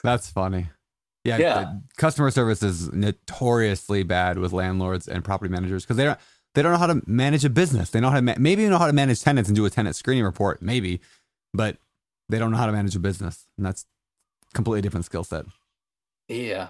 That's funny. Yeah, yeah. Customer service is notoriously bad with landlords and property managers because they don't they don't know how to manage a business. They know how to ma- maybe know how to manage tenants and do a tenant screening report, maybe, but they don't know how to manage a business. And that's a completely different skill set. Yeah.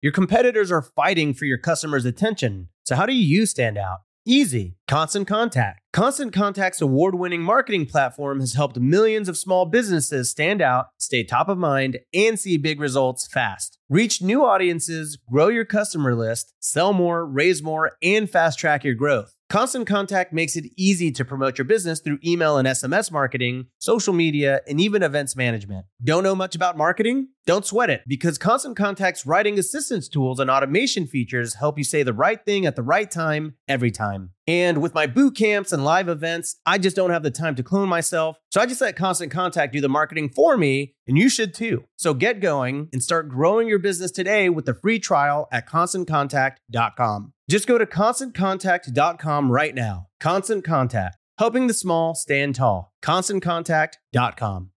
Your competitors are fighting for your customers' attention. So how do you stand out? Easy. Constant Contact. Constant Contact's award-winning marketing platform has helped millions of small businesses stand out, stay top of mind, and see big results fast. Reach new audiences, grow your customer list, sell more, raise more, and fast-track your growth. Constant Contact makes it easy to promote your business through email and S M S marketing, social media, and even events management. Don't know much about marketing? Don't sweat it, because Constant Contact's writing assistance tools and automation features help you say the right thing at the right time, every time. And with my boot camps and live events, I just don't have the time to clone myself. So I just let Constant Contact do the marketing for me, and you should too. So get going and start growing your business today with the free trial at constant contact dot com. Just go to constant contact dot com right now. Constant Contact, helping the small stand tall. constant contact dot com.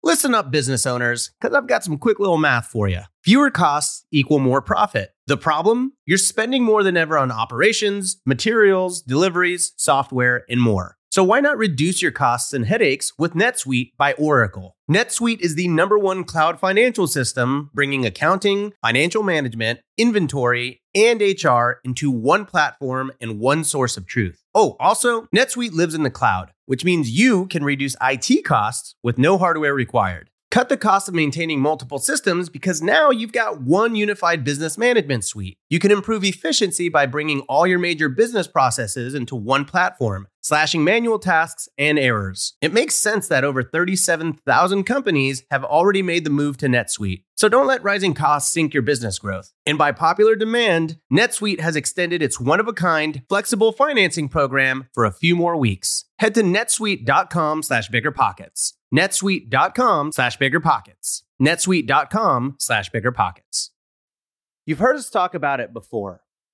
Listen up, business owners, because I've got some quick little math for you. Fewer costs equal more profit. The problem? You're spending more than ever on operations, materials, deliveries, software, and more. So why not reduce your costs and headaches with NetSuite by Oracle? NetSuite is the number one cloud financial system, bringing accounting, financial management, inventory, and H R into one platform and one source of truth. Oh, also, NetSuite lives in the cloud, which means you can reduce I T costs with no hardware required. Cut the cost of maintaining multiple systems because now you've got one unified business management suite. You can improve efficiency by bringing all your major business processes into one platform, slashing manual tasks and errors. It makes sense that over thirty-seven thousand companies have already made the move to NetSuite. So don't let rising costs sink your business growth. And by popular demand, NetSuite has extended its one-of-a-kind, flexible financing program for a few more weeks. Head to netsuite.com slash biggerpockets. netsuite.com slash biggerpockets. netsuite.com slash biggerpockets. You've heard us talk about it before.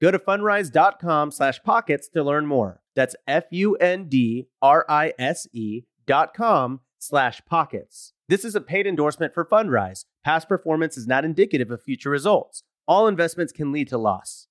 Go to fundrise.com slash pockets to learn more. That's F-U-N-D-R-I-S-E dot com slash pockets. This is a paid endorsement for Fundrise. Past performance is not indicative of future results. All investments can lead to loss.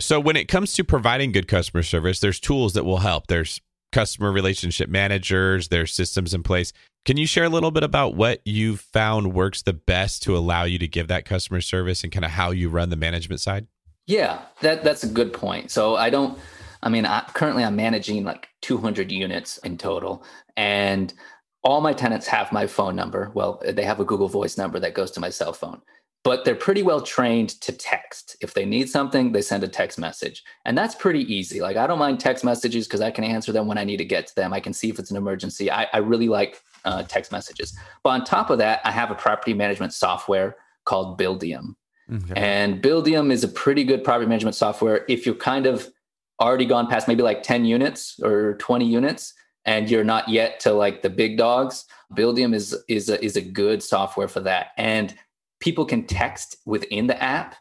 So when it comes to providing good customer service, there's tools that will help. There's customer relationship managers, there's systems in place. Can you share a little bit about what you've found works the best to allow you to give that customer service and kind of how you run the management side? Yeah, that that's a good point. So I don't, I mean, I, currently I'm managing like two hundred units in total, and all my tenants have my phone number. Well, they have a Google Voice number that goes to my cell phone, but they're pretty well trained to text. If they need something, they send a text message, and that's pretty easy. Like, I don't mind text messages because I can answer them when I need to get to them. I can see if it's an emergency. I, I really like uh, text messages. But on top of that, I have a property management software called Buildium. Okay. And Buildium is a pretty good property management software. If you're kind of already gone past maybe like ten units or twenty units, and you're not yet to like the big dogs, Buildium is is a, is a good software for that. And people can text within the app,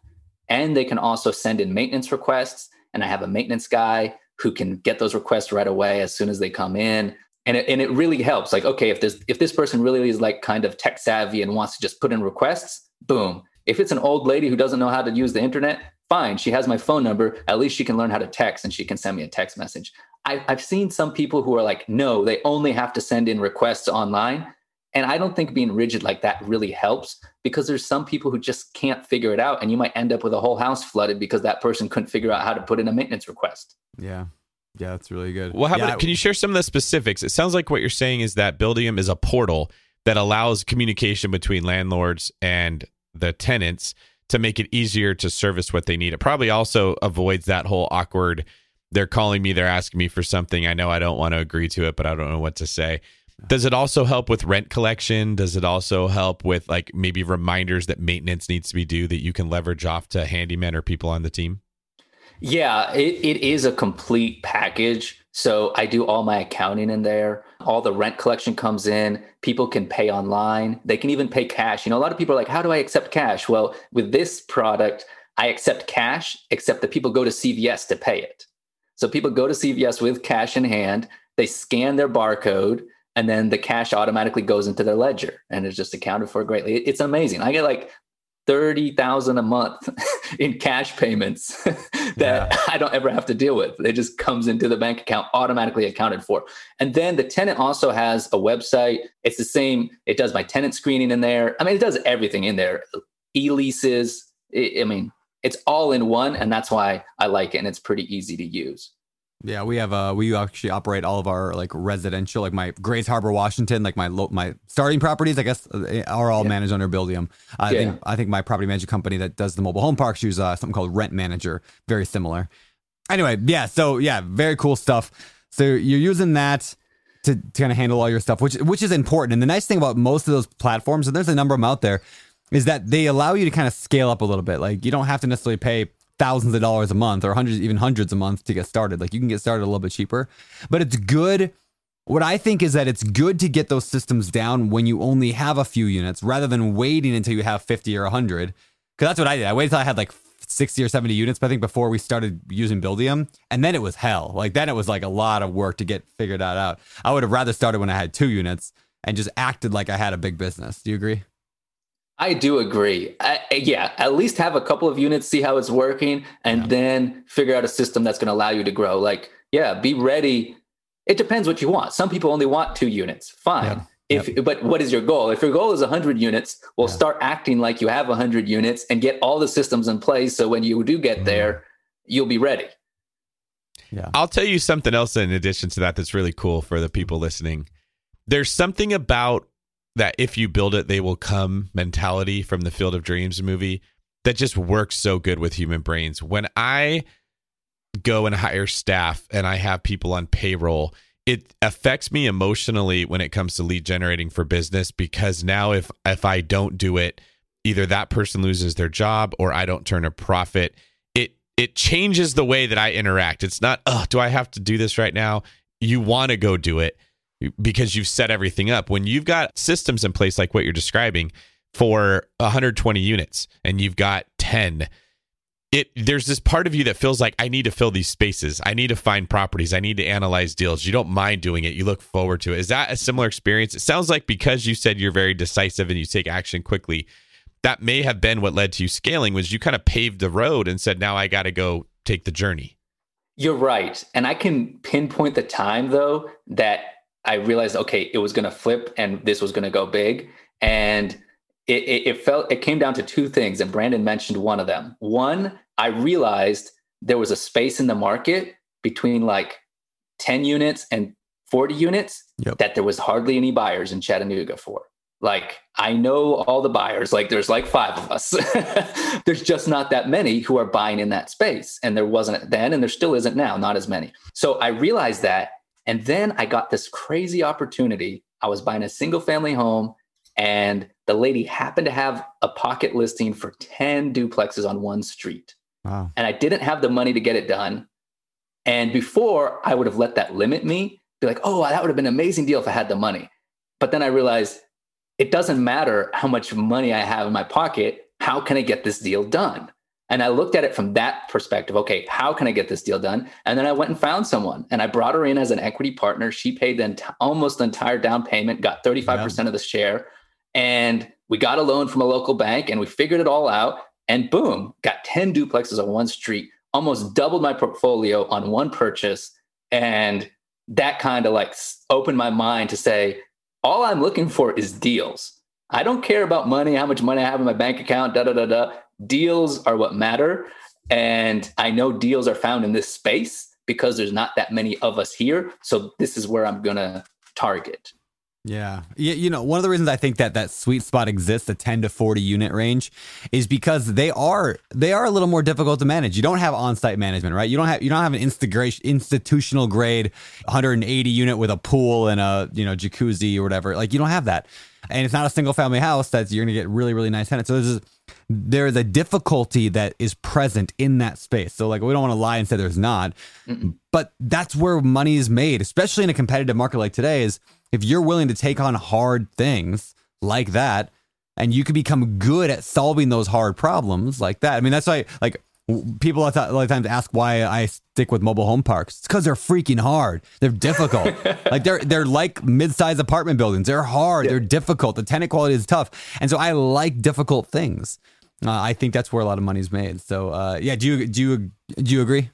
and they can also send in maintenance requests. And I have a maintenance guy who can get those requests right away as soon as they come in. And it, and it really helps. Like, okay, if this if this person really is like kind of tech savvy and wants to just put in requests, boom. If it's an old lady who doesn't know how to use the internet, fine. She has my phone number. At least she can learn how to text, and she can send me a text message. I, I've seen some people who are like, no, they only have to send in requests online. And I don't think being rigid like that really helps, because there's some people who just can't figure it out. And you might end up with a whole house flooded because that person couldn't figure out how to put in a maintenance request. Yeah. Yeah, that's really good. Well, how yeah, about, I, can you share some of the specifics? It sounds like what you're saying is that Buildium is a portal that allows communication between landlords and the tenants to make it easier to service what they need. It probably also avoids that whole awkward, they're calling me, they're asking me for something. I know I don't want to agree to it, but I don't know what to say. Does it also help with rent collection? Does it also help with like maybe reminders that maintenance needs to be due that you can leverage off to handymen or people on the team? Yeah, it, it is a complete package. So I do all my accounting in there. All the rent collection comes in. People can pay online. They can even pay cash. You know, a lot of people are like, how do I accept cash? Well, with this product, I accept cash, except that people go to C V S to pay it. So people go to C V S with cash in hand. They scan their barcode, and then the cash automatically goes into their ledger and is just accounted for greatly. It's amazing. I get like thirty thousand dollars a month in cash payments that yeah. I don't ever have to deal with. It just comes into the bank account, automatically accounted for. And then the tenant also has a website. It's the same. It does my tenant screening in there. I mean, it does everything in there. E-leases. I mean, it's all in one. And that's why I like it. And it's pretty easy to use. Yeah, we have uh, we actually operate all of our like residential, like my Grays Harbor, Washington, like my lo- my starting properties, I guess, are all yeah. managed under Buildium. I yeah. think I think my property management company that does the mobile home parks uses uh, something called Rent Manager, very similar. Anyway, yeah, so yeah, very cool stuff. So you're using that to, to kind of handle all your stuff, which which is important. And the nice thing about most of those platforms, and there's a number of them out there, is that they allow you to kind of scale up a little bit. Like you don't have to necessarily pay thousands of dollars a month or hundreds, even hundreds a month to get started. Like you can get started a little bit cheaper, but it's good. What I think is that it's good to get those systems down when you only have a few units rather than waiting until you have fifty or a hundred. Cause that's what I did. I waited till I had like sixty or seventy units, but I think before we started using Buildium, and then it was hell. Like then it was like a lot of work to get figured that out. I would have rather started when I had two units and just acted like I had a big business. Do you agree? I do agree. I, yeah, at least have a couple of units, see how it's working, and yeah. then figure out a system that's going to allow you to grow. Like, yeah, be ready. It depends what you want. Some people only want two units. Fine. Yeah. If yep. But what is your goal? If your goal is one hundred units, well, yeah. start acting like you have one hundred units and get all the systems in place so when you do get mm-hmm. there, you'll be ready. Yeah. I'll tell you something else in addition to that that's really cool for the people listening. There's something about that if you build it, they will come mentality from the Field of Dreams movie that just works so good with human brains. When I go and hire staff and I have people on payroll, it affects me emotionally when it comes to lead generating for business, because now if, if I don't do it, either that person loses their job or I don't turn a profit. It, it changes the way that I interact. It's not, oh, do I have to do this right now? You want to go do it, because you've set everything up. When you've got systems in place like what you're describing for one hundred twenty units and you've got ten, it there's this part of you that feels like, I need to fill these spaces. I need to find properties. I need to analyze deals. You don't mind doing it. You look forward to it. Is that a similar experience? It sounds like because you said you're very decisive and you take action quickly, that may have been what led to you scaling, was you kind of paved the road and said, now I got to go take the journey. You're right. And I can pinpoint the time though that I realized, okay, it was going to flip and this was going to go big. And it, it, it felt, it came down to two things. And Brandon mentioned one of them. One, I realized there was a space in the market between like ten units and forty units yep. that there was hardly any buyers in Chattanooga for. Like, I know all the buyers, like there's like five of us. There's just not that many who are buying in that space. And there wasn't then, and there still isn't now, not as many. So I realized that. And then I got this crazy opportunity. I was buying a single family home and the lady happened to have a pocket listing for ten duplexes on one street. Wow. And I didn't have the money to get it done. And before I would have let that limit me, be like, oh, that would have been an amazing deal if I had the money. But then I realized it doesn't matter how much money I have in my pocket. How can I get this deal done? And I looked at it from that perspective. Okay, how can I get this deal done? And then I went and found someone and I brought her in as an equity partner. She paid the ent- almost the entire down payment, got thirty-five percent yeah. of the share. And we got a loan from a local bank and we figured it all out. And boom, got ten duplexes on one street, almost doubled my portfolio on one purchase. And that kind of like opened my mind to say, all I'm looking for is deals. I don't care about money, how much money I have in my bank account, da, da, da, da. Deals are what matter. And I know deals are found in this space because there's not that many of us here. So this is where I'm going to target. Yeah. yeah. You know, one of the reasons I think that that sweet spot exists, the ten to forty unit range, is because they are, they are a little more difficult to manage. You don't have on-site management, right? You don't have, you don't have an integration, institutional grade, one hundred eighty unit with a pool and a, you know, jacuzzi or whatever. Like you don't have that. And it's not a single family house that's, you're going to get really, really nice tenants. So there's this, there's a difficulty that is present in that space. So like, we don't want to lie and say there's not, Mm-mm. but that's where money is made, especially in a competitive market like today, is if you're willing to take on hard things like that, and you can become good at solving those hard problems like that. I mean, that's why like people a lot of times ask why I stick with mobile home parks. It's because they're freaking hard. They're difficult. like they're they're like mid-sized apartment buildings. They're hard. Yeah. They're difficult. The tenant quality is tough. And so I like difficult things. Uh, I think that's where a lot of money's made. So uh, yeah, do you do you do you agree?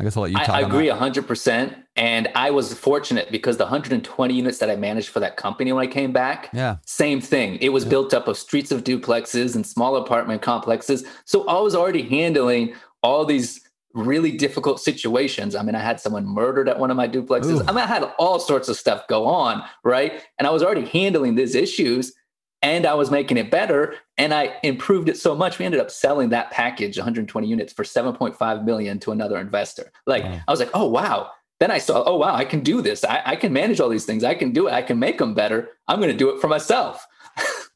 I guess I'll let you talk. I, I agree one hundred percent. And I was fortunate because the one hundred twenty units that I managed for that company when I came back, yeah. same thing. It was yeah. built up of streets of duplexes and small apartment complexes. So I was already handling all these really difficult situations. I mean, I had someone murdered at one of my duplexes. Ooh. I mean, I had all sorts of stuff go on, right? And I was already handling these issues and I was making it better. And I improved it so much. We ended up selling that package, one hundred twenty units, for seven point five million dollars to another investor. Like, wow. I was like, oh, wow. Then I saw, oh, wow, I can do this. I, I can manage all these things. I can do it. I can make them better. I'm going to do it for myself.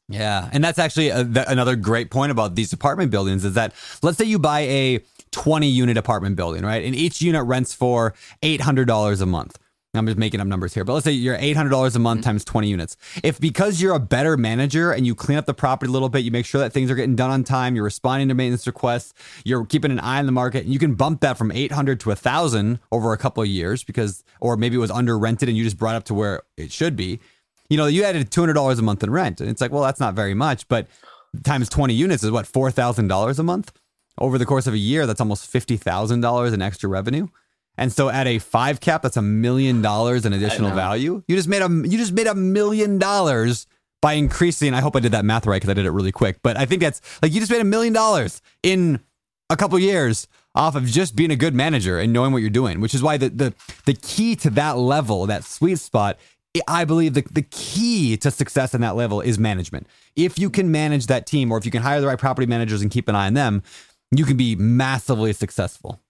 Yeah. And that's actually a, th- another great point about these apartment buildings is that, let's say you buy a twenty unit apartment building, right? And each unit rents for eight hundred dollars a month. I'm just making up numbers here, but let's say you're eight hundred dollars a month mm-hmm. times twenty units. If because you're a better manager and you clean up the property a little bit, you make sure that things are getting done on time, you're responding to maintenance requests, you're keeping an eye on the market, and you can bump that from eight hundred to one thousand over a couple of years because, or maybe it was under rented and you just brought it up to where it should be. You know, you added two hundred dollars a month in rent and it's like, well, that's not very much, but times twenty units is what, four thousand dollars a month? Over the course of a year, that's almost fifty thousand dollars in extra revenue. And so at a five cap, that's a million dollars in additional value. You just made a you just made a million dollars by increasing. I hope I did that math right because I did it really quick. But I think that's like you just made a million dollars in a couple of years off of just being a good manager and knowing what you're doing, which is why the the, the key to that level, that sweet spot, I believe the, the key to success in that level is management. If you can manage that team or if you can hire the right property managers and keep an eye on them, you can be massively successful.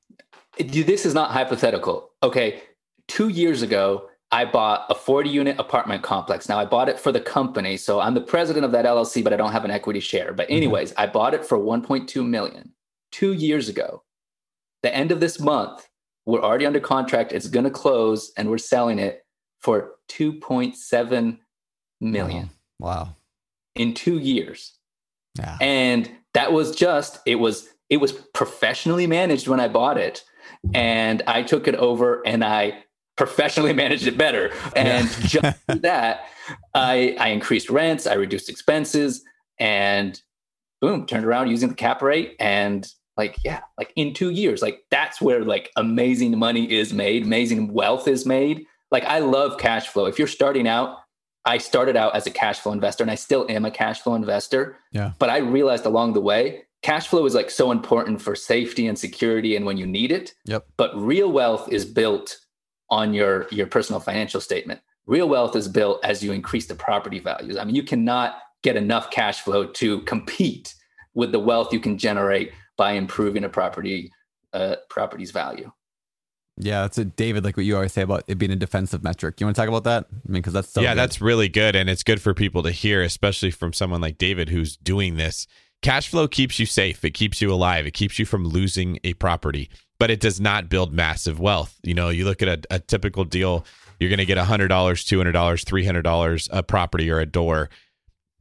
This is not hypothetical. Okay. Two years ago, I bought a forty unit apartment complex. Now I bought it for the company. So I'm the president of that L L C, but I don't have an equity share. But anyways, mm-hmm. I bought it for one point two million dollars two years ago. The end of this month, we're already under contract. It's going to close and we're selling it for two point seven million dollars. Wow. Wow. In two years. Yeah. And that was just, it was, it was professionally managed when I bought it. And I took it over and I professionally managed it better. And yeah. just that, I, I increased rents, I reduced expenses, and boom, turned around using the cap rate. And like, yeah, like in two years, like that's where like amazing money is made, amazing wealth is made. Like I love cash flow. If you're starting out, I started out as a cash flow investor and I still am a cash flow investor. Yeah. But I realized along the way, cash flow is like so important for safety and security and when you need it. Yep. But real wealth is built on your, your personal financial statement. Real wealth is built as you increase the property values. I mean, you cannot get enough cash flow to compete with the wealth you can generate by improving a property uh, property's value. Yeah, that's a David, like what you always say about it being a defensive metric. You want to talk about that? I mean, because that's so yeah, good. That's really good. And it's good for people to hear, especially from someone like David who's doing this. Cash flow keeps you safe. It keeps you alive. It keeps you from losing a property, but it does not build massive wealth. You know, you look at a, a typical deal, you're going to get one hundred dollars, two hundred dollars, three hundred dollars a property or a door.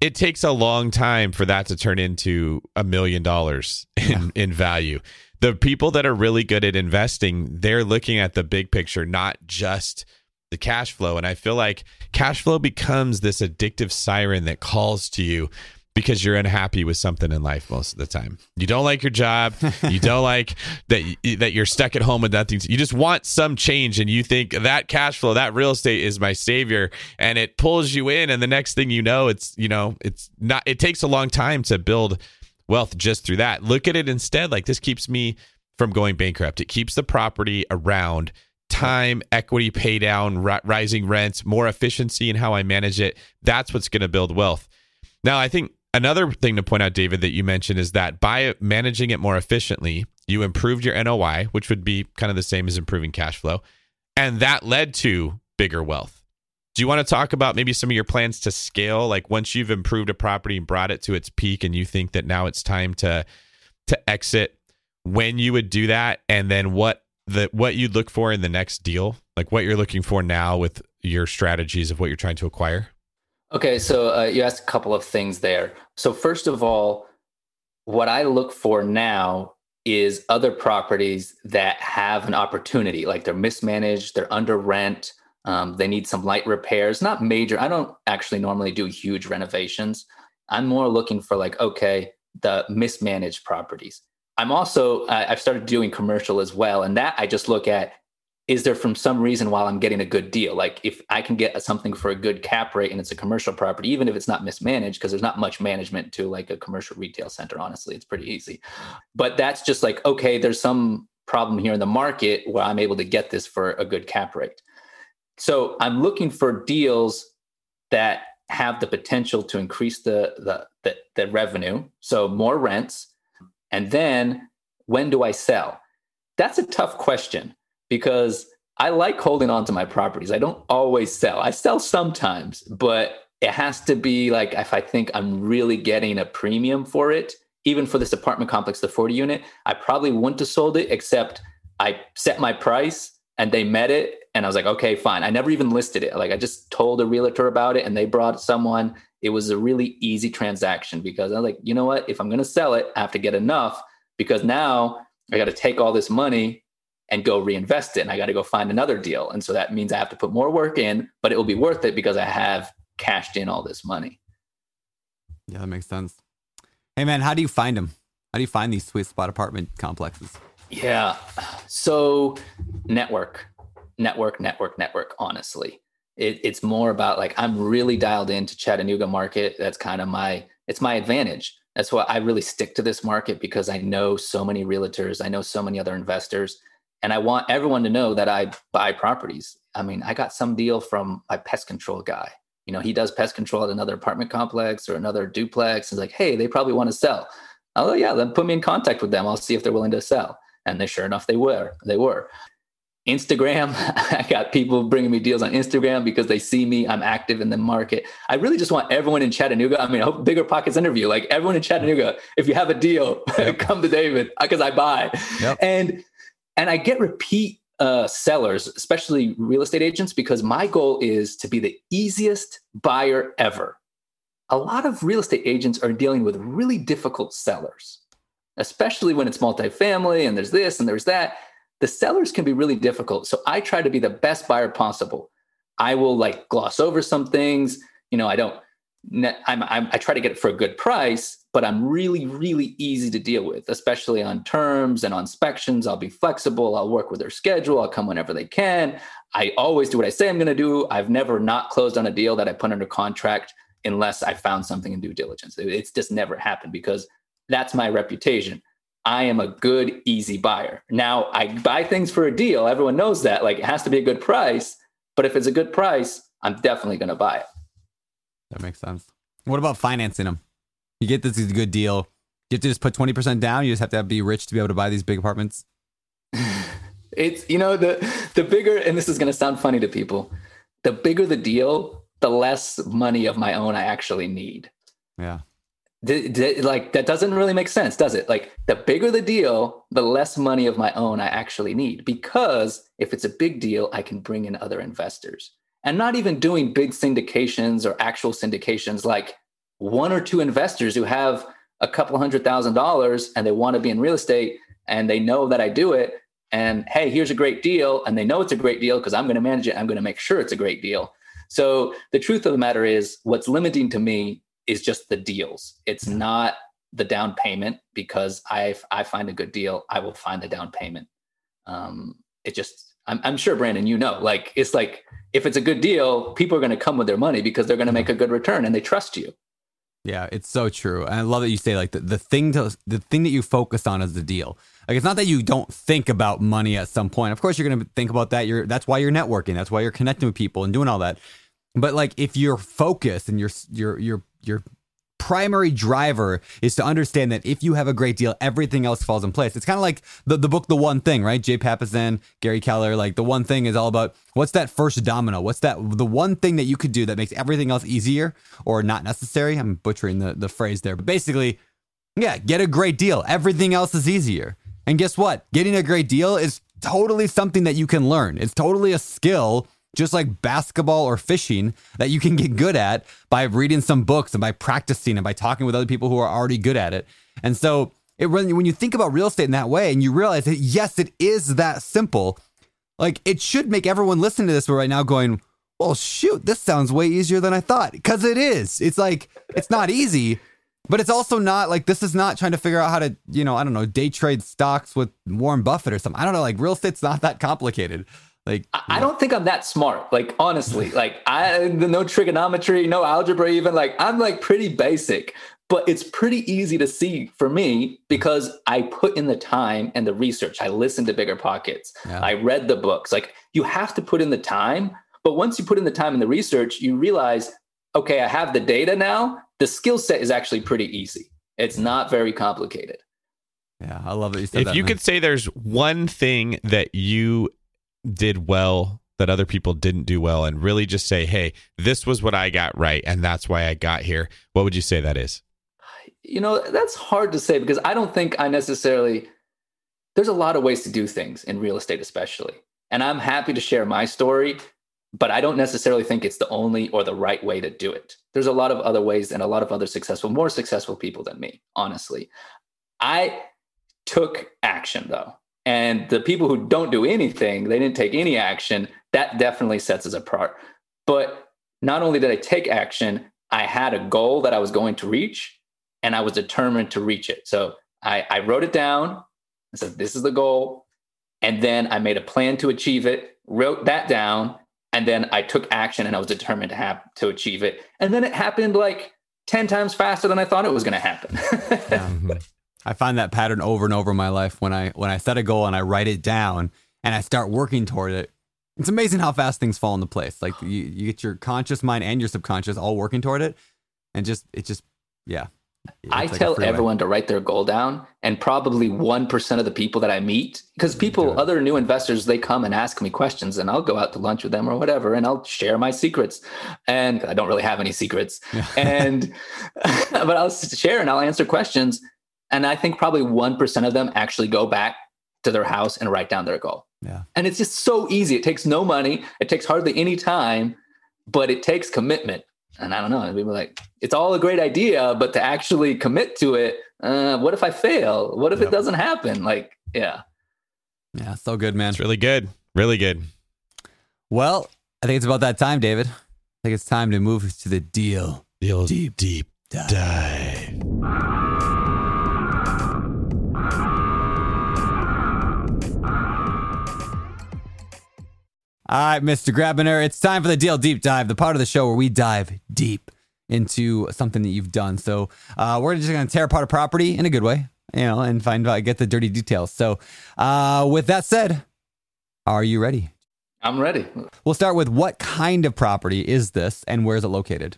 It takes a long time for that to turn into a million dollars in, yeah. in value. The people that are really good at investing, they're looking at the big picture, not just the cash flow. And I feel like cash flow becomes this addictive siren that calls to you because you're unhappy with something in life most of the time. You don't like your job. You don't like that that you're stuck at home with nothing. You just want some change and you think that cash flow, that real estate is my savior, and it pulls you in. And the next thing you know, it's, you know, it's not, it takes a long time to build wealth just through that. Look at it instead. Like, this keeps me from going bankrupt. It keeps the property around. Time, equity, pay down, ri- rising rents, more efficiency in how I manage it. That's what's going to build wealth. Now, I think another thing to point out, David, that you mentioned is that by managing it more efficiently, you improved your N O I, which would be kind of the same as improving cash flow. And that led to bigger wealth. Do you want to talk about maybe some of your plans to scale? Like once you've improved a property and brought it to its peak and you think that now it's time to to exit, when you would do that, and then what the what you'd look for in the next deal, like what you're looking for now with your strategies of what you're trying to acquire? Okay, so uh, you asked a couple of things there. So first of all, what I look for now is other properties that have an opportunity, like they're mismanaged, they're under rent, um, they need some light repairs, not major. I don't actually normally do huge renovations. I'm more looking for like, okay, the mismanaged properties. I'm also, uh, I've started doing commercial as well. And that I just look at, is there from some reason while I'm getting a good deal? Like if I can get something for a good cap rate and it's a commercial property, even if it's not mismanaged, because there's not much management to like a commercial retail center, honestly, it's pretty easy. But that's just like, okay, there's some problem here in the market where I'm able to get this for a good cap rate. So I'm looking for deals that have the potential to increase the the the, the revenue. So more rents. And then when do I sell? That's a tough question, because I like holding on to my properties. I don't always sell. I sell sometimes, but it has to be like if I think I'm really getting a premium for it. Even for this apartment complex, the forty unit, I probably wouldn't have sold it, except I set my price and they met it. And I was like, okay, fine. I never even listed it. Like I just told a realtor about it and they brought someone. It was a really easy transaction because I was like, you know what? If I'm going to sell it, I have to get enough, because now I got to take all this money and go reinvest it. And I got to go find another deal. And so that means I have to put more work in, but it will be worth it because I have cashed in all this money. Yeah, that makes sense. Hey man, how do you find them? How do you find these sweet spot apartment complexes? Yeah. So network, network, network, network, honestly. It, it's more about like, I'm really dialed into Chattanooga market. That's kind of my, it's my advantage. That's why I really stick to this market, because I know so many realtors. I know so many other investors. And I want everyone to know that I buy properties. I mean, I got some deal from my pest control guy. You know, he does pest control at another apartment complex or another duplex. And like, hey, they probably want to sell. Oh yeah, then put me in contact with them. I'll see if they're willing to sell. And they, sure enough, they were. They were. Instagram, I got people bringing me deals on Instagram because they see me. I'm active in the market. I really just want everyone in Chattanooga. I mean, I hope Bigger Pockets interview, like everyone in Chattanooga, if you have a deal, yep. Come to David, because I buy. Yep. And And I get repeat uh, sellers, especially real estate agents, because my goal is to be the easiest buyer ever. A lot of real estate agents are dealing with really difficult sellers, especially when it's multifamily and there's this and there's that. The sellers can be really difficult. So I try to be the best buyer possible. I will like gloss over some things. You know, I don't, I'm, I'm, I try to get it for a good price, but I'm really, really easy to deal with, especially on terms and on inspections. I'll be flexible. I'll work with their schedule. I'll come whenever they can. I always do what I say I'm going to do. I've never not closed on a deal that I put under contract unless I found something in due diligence. It's just never happened, because that's my reputation. I am a good, easy buyer. Now, I buy things for a deal. Everyone knows that. Like, it has to be a good price, but if it's a good price, I'm definitely going to buy it. That makes sense. What about financing them? You get this is a good deal. You have to just put twenty percent down. You just have to be rich to be able to buy these big apartments. It's, you know, the, the bigger, and this is going to sound funny to people, the bigger the deal, the less money of my own I actually need. Yeah. The, the, like that doesn't really make sense, does it? Like the bigger the deal, the less money of my own I actually need, because if it's a big deal, I can bring in other investors. And not even doing big syndications or actual syndications, like one or two investors who have a couple hundred thousand dollars and they want to be in real estate and they know that I do it. And hey, here's a great deal. And they know it's a great deal because I'm going to manage it. I'm going to make sure it's a great deal. So the truth of the matter is, what's limiting to me is just the deals. It's not the down payment, because I, if I find a good deal, I will find the down payment. Um, it just, I'm, I'm sure, Brandon, you know, like it's like, if it's a good deal, people are going to come with their money because they're going to make a good return and they trust you. Yeah, it's so true. And I love that you say like the, the thing to, the thing that you focus on is the deal. Like it's not that you don't think about money at some point. Of course, you're going to think about that. You're that's why you're networking. That's why you're connecting with people and doing all that. But like if you're focused and you're you're you're you're primary driver is to understand that if you have a great deal, everything else falls in place. It's kind of like the, the book, The One Thing, right? Jay Papasan, Gary Keller, like The One Thing is all about what's that first domino? What's that the one thing that you could do that makes everything else easier or not necessary? I'm butchering the, the phrase there, but basically, yeah, get a great deal. Everything else is easier. And guess what? Getting a great deal is totally something that you can learn. It's totally a skill, just like basketball or fishing, that you can get good at by reading some books and by practicing and by talking with other people who are already good at it. And so it, when you think about real estate in that way and you realize that, yes, it is that simple, like it should make everyone listening to this right now going, well, shoot, this sounds way easier than I thought, because it is. It's like, it's not easy. But it's also not like, this is not trying to figure out how to, you know, I don't know, day trade stocks with Warren Buffett or something. I don't know. Like real estate's not that complicated. Like I, I don't think I'm that smart. Like, honestly, like I, no trigonometry, no algebra, even like I'm like pretty basic, but it's pretty easy to see for me because I put in the time and the research. I listened to Bigger Pockets. Yeah. I read the books. Like you have to put in the time. But once you put in the time and the research, you realize, okay, I have the data now. The skill set is actually pretty easy. It's not very complicated. Yeah, I love that you said if that. If you man. could say there's one thing that you did well that other people didn't do well and really just say, hey, this was what I got right and that's why I got here, what would you say that is? You know, that's hard to say because I don't think I necessarily... There's a lot of ways to do things in real estate especially. And I'm happy to share my story, but I don't necessarily think it's the only or the right way to do it. There's a lot of other ways and a lot of other successful, more successful people than me, honestly. I took action though. And the people who don't do anything, they didn't take any action, that definitely sets us apart. But not only did I take action, I had a goal that I was going to reach and I was determined to reach it. So I, I wrote it down. I said, this is the goal. And then I made a plan to achieve it, wrote that down. And then I took action and I was determined to have to achieve it. And then it happened like ten times faster than I thought it was going to happen. Yeah. I find that pattern over and over in my life. When I, when I set a goal and I write it down and I start working toward it, it's amazing how fast things fall into place. Like you, you get your conscious mind and your subconscious all working toward it. And just, it just, yeah. I like tell everyone to write their goal down, and probably one percent of the people that I meet, because people, other new investors, they come and ask me questions and I'll go out to lunch with them or whatever. And I'll share my secrets, and I don't really have any secrets, and, but I'll share and I'll answer questions. And I think probably one percent of them actually go back to their house and write down their goal. Yeah. And it's just so easy. It takes no money. It takes hardly any time, but it takes commitment. And I don't know, we were like, it's all a great idea, but to actually commit to it, uh, what if I fail? What if yep. it doesn't happen? Like, yeah. Yeah, so good, man. It's really good. Really good. Well, I think it's about that time, David. I think it's time to move to the deal. Deal deep, deep dive. dive. All right, Mister Grabiner, it's time for the Deal Deep Dive, the part of the show where we dive deep into something that you've done. So uh, we're just going to tear apart a property in a good way, you know, and find out, get the dirty details. So uh, with that said, are you ready? I'm ready. We'll start with what kind of property is this and where is it located?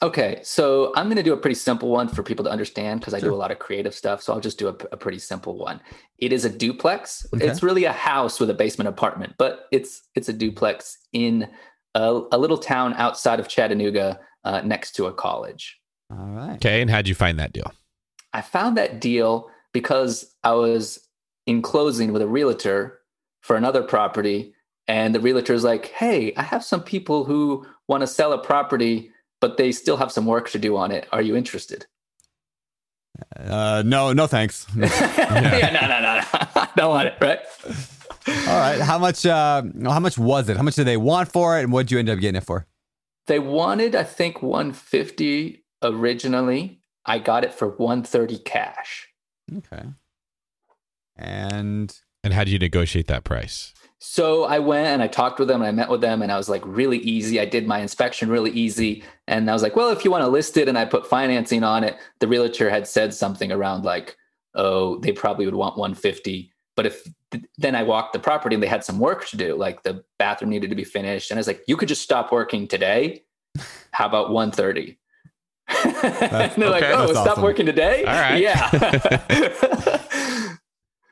Okay, so I'm going to do a pretty simple one for people to understand because I sure. do a lot of creative stuff. So I'll just do a, a pretty simple one. It is a duplex. Okay. It's really a house with a basement apartment, but it's it's a duplex in a, a little town outside of Chattanooga uh, next to a college. All right. Okay, and how'd you find that deal? I found that deal because I was in closing with a realtor for another property. And the realtor is like, hey, I have some people who want to sell a property, but they still have some work to do on it. Are you interested? Uh, no, no, thanks. No. yeah. yeah, no, no, no, no. Don't want it, right? All right. How much, uh, how much was it? How much did they want for it? And what'd you end up getting it for? They wanted, I think, one fifty originally. I got it for one thirty cash. Okay. And, and how do you negotiate that price? So I went and I talked with them and I met with them and I was like, really easy. I did my inspection really easy. And I was like, well, if you want to list it, and I put financing on it, the realtor had said something around like, oh, they probably would want one fifty. But if then I walked the property and they had some work to do, like the bathroom needed to be finished. And I was like, you could just stop working today. How about one thirty? And they're okay. like, oh, that's stop awesome. Working today? All right. Yeah.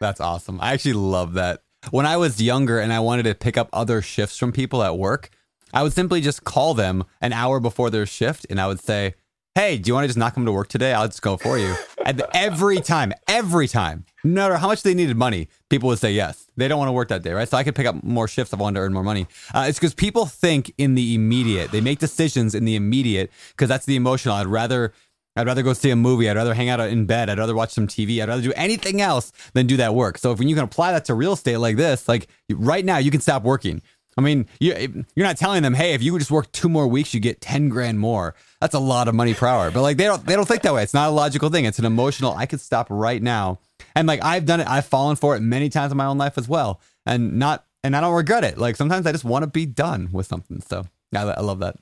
That's awesome. I actually love that. When I was younger and I wanted to pick up other shifts from people at work, I would simply just call them an hour before their shift. And I would say, hey, do you want to just not come to work today? I'll just go for you. And every time, every time, no matter how much they needed money, people would say yes. They don't want to work that day, right? So I could pick up more shifts if I wanted to earn more money. Uh, it's because people think in the immediate. They make decisions in the immediate because that's the emotional. I'd rather... I'd rather go see a movie. I'd rather hang out in bed. I'd rather watch some T V. I'd rather do anything else than do that work. So if you can apply that to real estate like this, like right now, you can stop working. I mean, you're not telling them, hey, if you just work two more weeks, you get ten grand more. That's a lot of money per hour. But like, they don't, they don't think that way. It's not a logical thing. It's an emotional, I could stop right now. And like, I've done it. I've fallen for it many times in my own life as well. And not, and I don't regret it. Like sometimes I just want to be done with something. So yeah, I love that.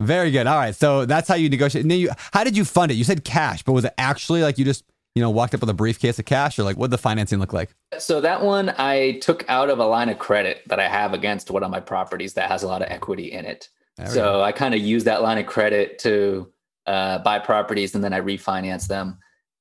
Very good. All right. So that's how you negotiate. And then you, how did you fund it? You said cash, but was it actually like you just, you know, walked up with a briefcase of cash, or like what did the financing look like? So that one I took out of a line of credit that I have against one of my properties that has a lot of equity in it. So I kind of used that line of credit to uh, buy properties and then I refinance them.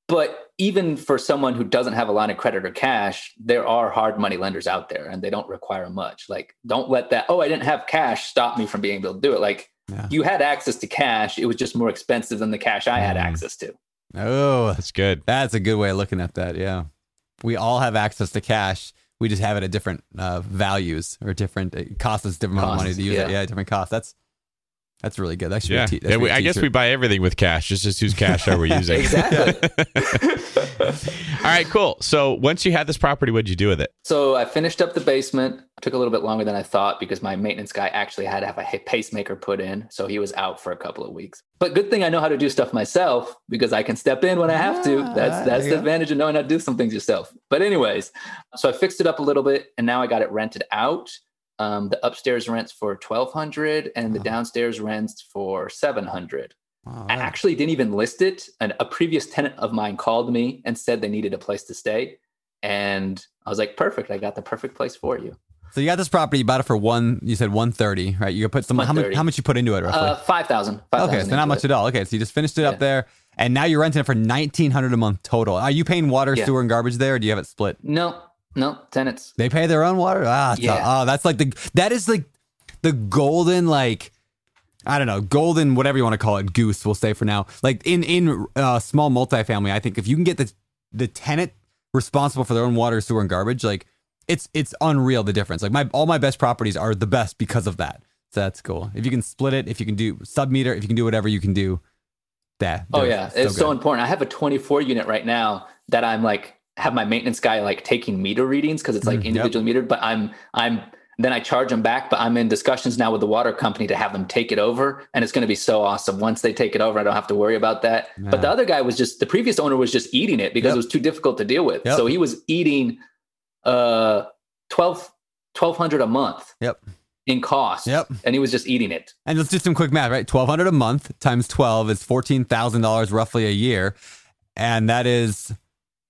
But even for someone who doesn't have a line of credit or cash, there are hard money lenders out there and they don't require much. Like don't let that, oh, I didn't have cash, stop me from being able to do it. Like, yeah. You had access to cash. It was just more expensive than the cash I had mm. access to. Oh, that's good. That's a good way of looking at that. Yeah. We all have access to cash. We just have it at different uh, values or different it costs us different costs, amount of money to use yeah. it. Yeah. Different costs. That's, that's really good. That should yeah. be a t- that should yeah, we, be a I guess we buy everything with cash. It's just whose cash are we using? Exactly. All right, cool. So once you had this property, what'd you do with it? So I finished up the basement. It took a little bit longer than I thought because my maintenance guy actually had to have a pacemaker put in. So he was out for a couple of weeks. But good thing I know how to do stuff myself because I can step in when I have to. That's that's the advantage of knowing how to do some things yourself. But anyways, so I fixed it up a little bit and now I got it rented out. Um, the upstairs rents for twelve hundred dollars and the wow. downstairs rents for seven hundred dollars. Wow. I actually didn't even list it. And a previous tenant of mine called me and said they needed a place to stay. And I was like, perfect. I got the perfect place for you. So you got this property, you bought it for one, you said one thirty, right? You put some, how much, how much you put into it roughly? Uh, five thousand dollars. five, okay. So not much it. At all. Okay. So you just finished it yeah. up there. And now you're renting it for nineteen hundred dollars a month total. Are you paying water, yeah. sewer, and garbage there? Or do you have it split? No. No, tenants. They pay their own water. Ah, yeah. a, oh, that's like the, that is like the golden, like, I don't know, golden, whatever you want to call it, goose, we'll say for now. Like in, in uh small multifamily, I think if you can get the, the tenant responsible for their own water, sewer, and garbage, like it's, it's unreal the difference. Like my, all my best properties are the best because of that. So that's cool. If you can split it, if you can do sub meter, if you can do whatever you can do that. Oh yeah. So it's good. So important. I have a twenty-four unit right now that I'm like, have my maintenance guy like taking meter readings because it's like individually yep. metered, but I'm, I'm, then I charge them back, but I'm in discussions now with the water company to have them take it over. And it's going to be so awesome. Once they take it over, I don't have to worry about that. Yeah. But the other guy was just, the previous owner was just eating it because yep. it was too difficult to deal with. Yep. So he was eating uh, twelve, twelve hundred a month yep. in cost. Yep. And he was just eating it. And let's do some quick math, right? twelve hundred a month times twelve is fourteen thousand dollars roughly a year. And that is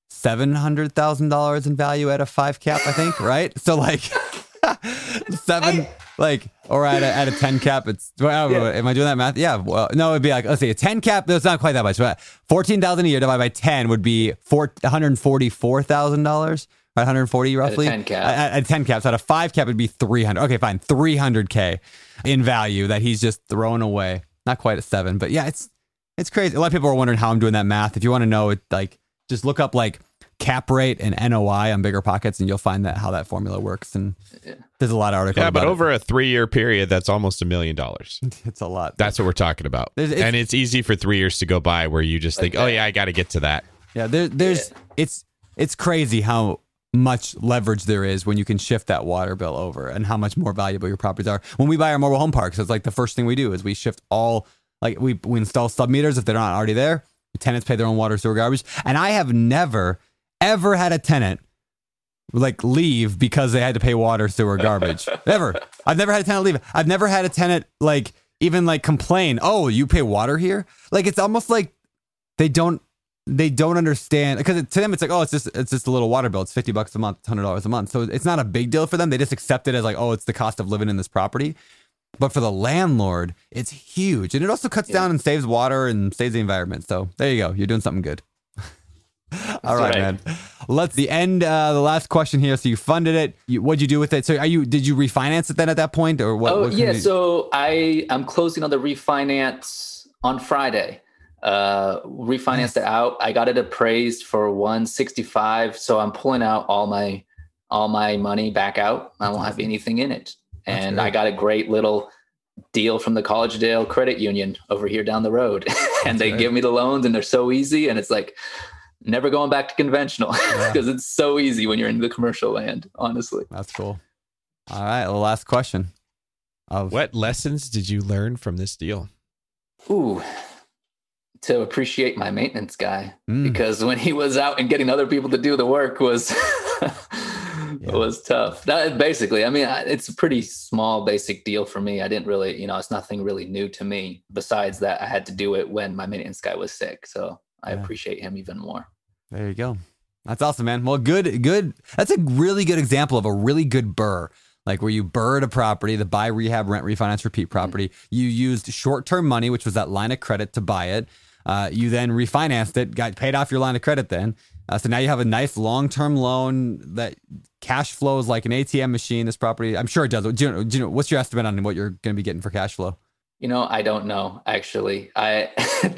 seven hundred thousand dollars in value at a five cap, I think, right? So like seven, I, like, or at a, at a ten cap, it's, well, yeah. am I doing that math? Yeah. Well, no, it'd be like, let's see, a ten cap, that's not quite that much, but fourteen thousand a year divided by ten would be four, one hundred forty-four thousand dollars, right? one hundred forty roughly. At a ten cap. At, at a ten cap. So at a five cap, it'd be three hundred. Okay, fine. three hundred K in value that he's just throwing away. Not quite at seven, but yeah, it's, it's crazy. A lot of people are wondering how I'm doing that math. If you want to know it, like, just look up like cap rate and N O I on Bigger Pockets and you'll find that how that formula works. And there's a lot of articles. Yeah, but about over it. A three year period, that's almost a million dollars. It's a lot. That's what we're talking about. It's, and it's easy for three years to go by where you just think, okay. oh yeah, I got to get to that. Yeah. There, there's, yeah. it's, it's crazy how much leverage there is when you can shift that water bill over and how much more valuable your properties are. When we buy our mobile home parks, it's like the first thing we do is we shift all, like we, we install sub meters if they're not already there. Tenants pay their own water, sewer, garbage. And I have never, ever had a tenant like leave because they had to pay water, sewer, garbage. Never. I've never had a tenant leave. I've never had a tenant like even like complain, oh, you pay water here? Like it's almost like they don't, they don't understand because to them it's like, oh, it's just, it's just a little water bill. It's fifty bucks a month, one hundred dollars a month. So it's not a big deal for them. They just accept it as like, oh, it's the cost of living in this property. But for the landlord, it's huge. And it also cuts yeah. down and saves water and saves the environment. So there you go. You're doing something good. All right, right, man. Let's the end. Uh, the last question here. So you funded it. You, what'd you do with it? So are you, did you refinance it then at that point or what? Oh what yeah. You... So I am closing on the refinance on Friday. Uh, refinanced nice. it out. I got it appraised for one sixty-five. So I'm pulling out all my, all my money back out. I won't have anything in it. And I got a great little deal from the Collegedale Credit Union over here down the road. and That's they right. give me the loans and they're so easy. And it's like never going back to conventional because yeah. it's so easy when you're in the commercial land, honestly. That's cool. All right. The well, last question. Of- what lessons did you learn from this deal? Ooh, to appreciate my maintenance guy. Mm. Because when he was out and getting other people to do the work was... Yeah. It was tough. That basically, I mean, it's a pretty small, basic deal for me. I didn't really, you know, it's nothing really new to me. Besides that, I had to do it when my maintenance guy was sick. So I yeah. appreciate him even more. There you go. That's awesome, man. Well, good, good. That's a really good example of a really good burr. Like where you burred a property, the buy, rehab, rent, refinance, repeat property. Mm-hmm. You used short-term money, which was that line of credit to buy it. Uh, you then refinanced it, got paid off your line of credit then. Uh, so now you have a nice long-term loan that cash flows like an A T M machine, this property. I'm sure it does. Do you, do you know, what's your estimate on what you're going to be getting for cash flow? You know, I don't know, actually. I,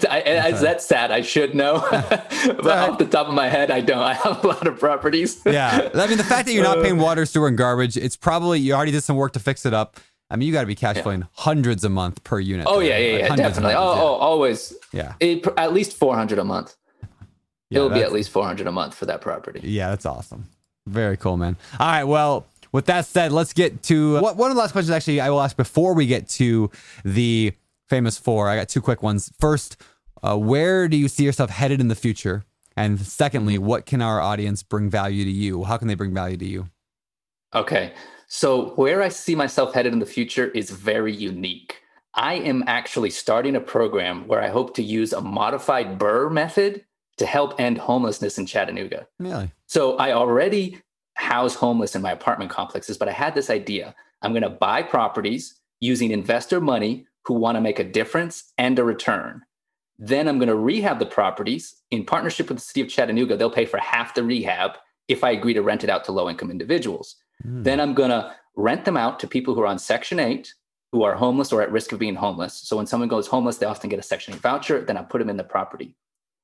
I, I That's sad. I should know. But right. off the top of my head, I don't. I have a lot of properties. yeah. I mean, the fact that you're not paying water, sewer, and garbage, it's probably, you already did some work to fix it up. I mean, you got to be cash yeah. flowing hundreds a month per unit. Oh, yeah, yeah, like yeah, definitely. Oh, yeah. oh, always. Yeah. It, at least four hundred a month. Yeah, it'll be at least four hundred a month for that property. Yeah, that's awesome. Very cool, man. All right, well, with that said, let's get to what, one of the last questions actually I will ask before we get to the famous four. I got two quick ones. First, uh, where do you see yourself headed in the future? And secondly, what can our audience bring value to you? How can they bring value to you? Okay, so where I see myself headed in the future is very unique. I am actually starting a program where I hope to use a modified burr method to help end homelessness in Chattanooga. Really? So I already house homeless in my apartment complexes, but I had this idea. I'm going to buy properties using investor money who want to make a difference and a return. Then I'm going to rehab the properties in partnership with the city of Chattanooga. They'll pay for half the rehab if I agree to rent it out to low-income individuals. Mm. Then I'm going to rent them out to people who are on Section eight, who are homeless or at risk of being homeless. So when someone goes homeless, they often get a Section eight voucher. Then I put them in the property.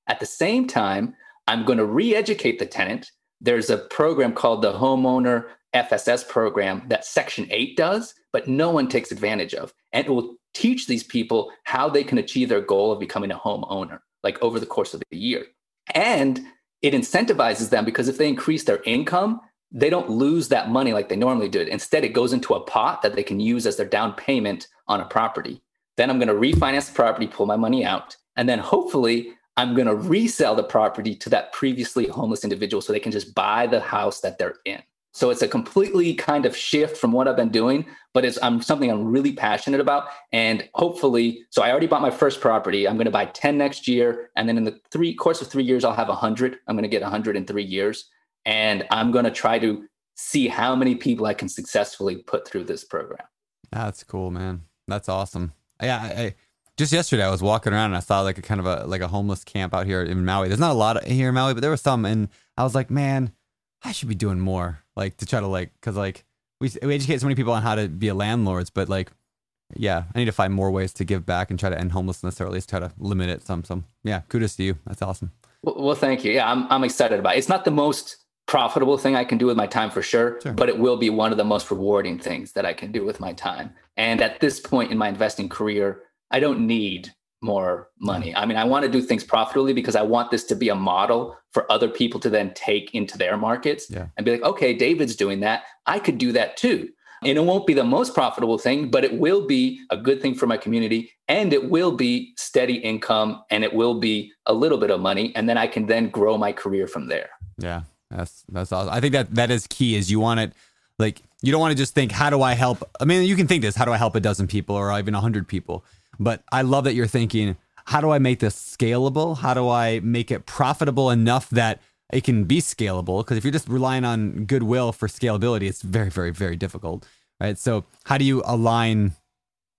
At the same time, I'm going to re-educate the tenant. There's a program called the Homeowner F S S program that Section eight does, but no one takes advantage of. And it will teach these people how they can achieve their goal of becoming a homeowner, like over the course of the year. And it incentivizes them because if they increase their income, they don't lose that money like they normally do. Instead, it goes into a pot that they can use as their down payment on a property. Then I'm going to refinance the property, pull my money out, and then hopefully I'm going to resell the property to that previously homeless individual so they can just buy the house that they're in. So it's a completely kind of shift from what I've been doing, but it's I'm something I'm really passionate about. And hopefully, so I already bought my first property. I'm going to buy ten next year. And then in the three course of three years, I'll have one hundred. I'm going to get one hundred in three years. And I'm going to try to see how many people I can successfully put through this program. That's cool, man. That's awesome. Yeah, I, I Just yesterday, I was walking around and I saw like a kind of a like a homeless camp out here in Maui. There's not a lot here in Maui, but there were some, and I was like, man, I should be doing more, like to try to like, because like we we educate so many people on how to be a landlords, but like, yeah, I need to find more ways to give back and try to end homelessness, or at least try to limit it some. Some, yeah, kudos to you. That's awesome. Well, well thank you. Yeah, I'm I'm excited about it. It's not the most profitable thing I can do with my time for sure, sure, but it will be one of the most rewarding things that I can do with my time. And at this point in my investing career, I don't need more money. I mean, I want to do things profitably because I want this to be a model for other people to then take into their markets yeah. and be like, okay, David's doing that. I could do that too. And it won't be the most profitable thing, but it will be a good thing for my community, and it will be steady income, and it will be a little bit of money. And then I can then grow my career from there. Yeah, that's, that's awesome. I think that that is key is you want it like, you don't want to just think, how do I help? I mean, you can think this, how do I help a dozen people or even a hundred people? But I love that you're thinking, how do I make this scalable? How do I make it profitable enough that it can be scalable? Because if you're just relying on goodwill for scalability, it's very, very, very difficult, right? So how do you align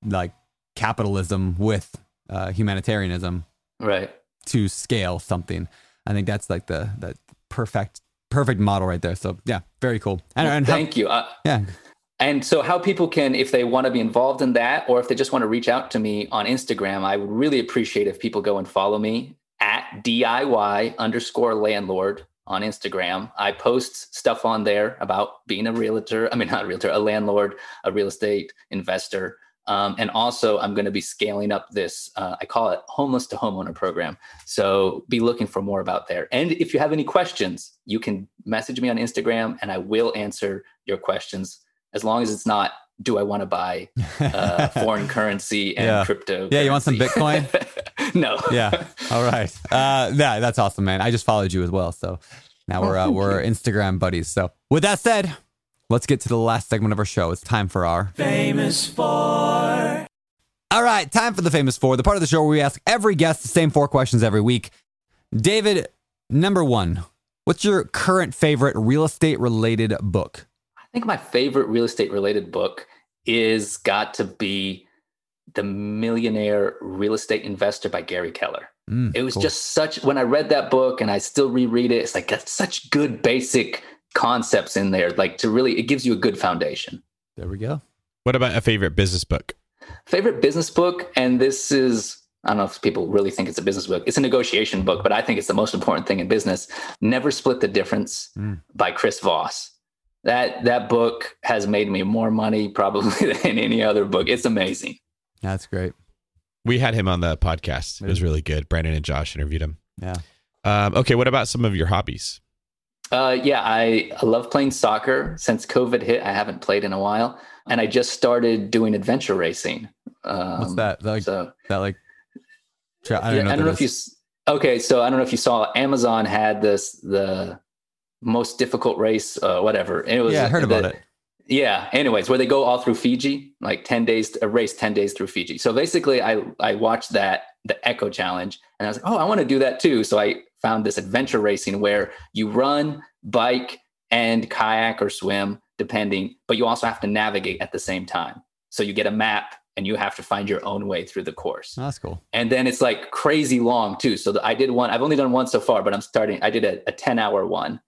like capitalism with uh, humanitarianism, right? To scale something. I think that's like the the perfect perfect model right there. So yeah, very cool. And, well, and thank how, you. Uh, yeah. And so how people can, if they want to be involved in that, or if they just want to reach out to me on Instagram, I would really appreciate if people go and follow me at D I Y underscore landlord on Instagram. I post stuff on there about being a realtor. I mean, not a realtor, a landlord, a real estate investor. Um, and also I'm going to be scaling up this, uh, I call it homeless to homeowner program. So be looking for more about there. And if you have any questions, you can message me on Instagram and I will answer your questions, as long as it's not, do I want to buy uh, foreign currency and yeah. crypto? Yeah, you want some Bitcoin? No. Yeah. All right. Uh, yeah, that's awesome, man. I just followed you as well. So now we're uh, we're Instagram buddies. So with that said, let's get to the last segment of our show. It's time for our Famous Four. All right. Time for the Famous Four, the part of the show where we ask every guest the same four questions every week. David, number one, what's your current favorite real estate related book? I think my favorite real estate related book is got to be The Millionaire Real Estate Investor by Gary Keller. Mm, it was cool. just such, when I read that book and I still reread it, it's like, that's such good basic concepts in there. Like to really, it gives you a good foundation. There we go. What about a favorite business book? Favorite business book. And this is, I don't know if people really think it's a business book. It's a negotiation book, but I think it's the most important thing in business. Never Split the Difference mm. by Chris Voss. That that book has made me more money probably than any other book. It's amazing. That's great. We had him on the podcast. It was really good. Brandon and Josh interviewed him. Yeah. Um, okay. What about some of your hobbies? Uh, yeah, I, I love playing soccer. Since COVID hit, I haven't played in a while, and I just started doing adventure racing. Um, What's that? That like, so, that like tra- I don't yeah, know. I don't know if you. Okay, so I don't know if you saw Amazon had this the. most difficult race, uh, whatever. It was, yeah, I heard about the, it. Yeah. Anyways, where they go all through Fiji, like ten days, a race ten days through Fiji. So basically I, I watched that, the Echo Challenge, and I was like, oh, I want to do that too. So I found this adventure racing where you run, bike, and kayak or swim, depending, but you also have to navigate at the same time. So you get a map and you have to find your own way through the course. Oh, that's cool. And then it's like crazy long too. So the, I did one, I've only done one so far, but I'm starting, I did a, a ten hour one.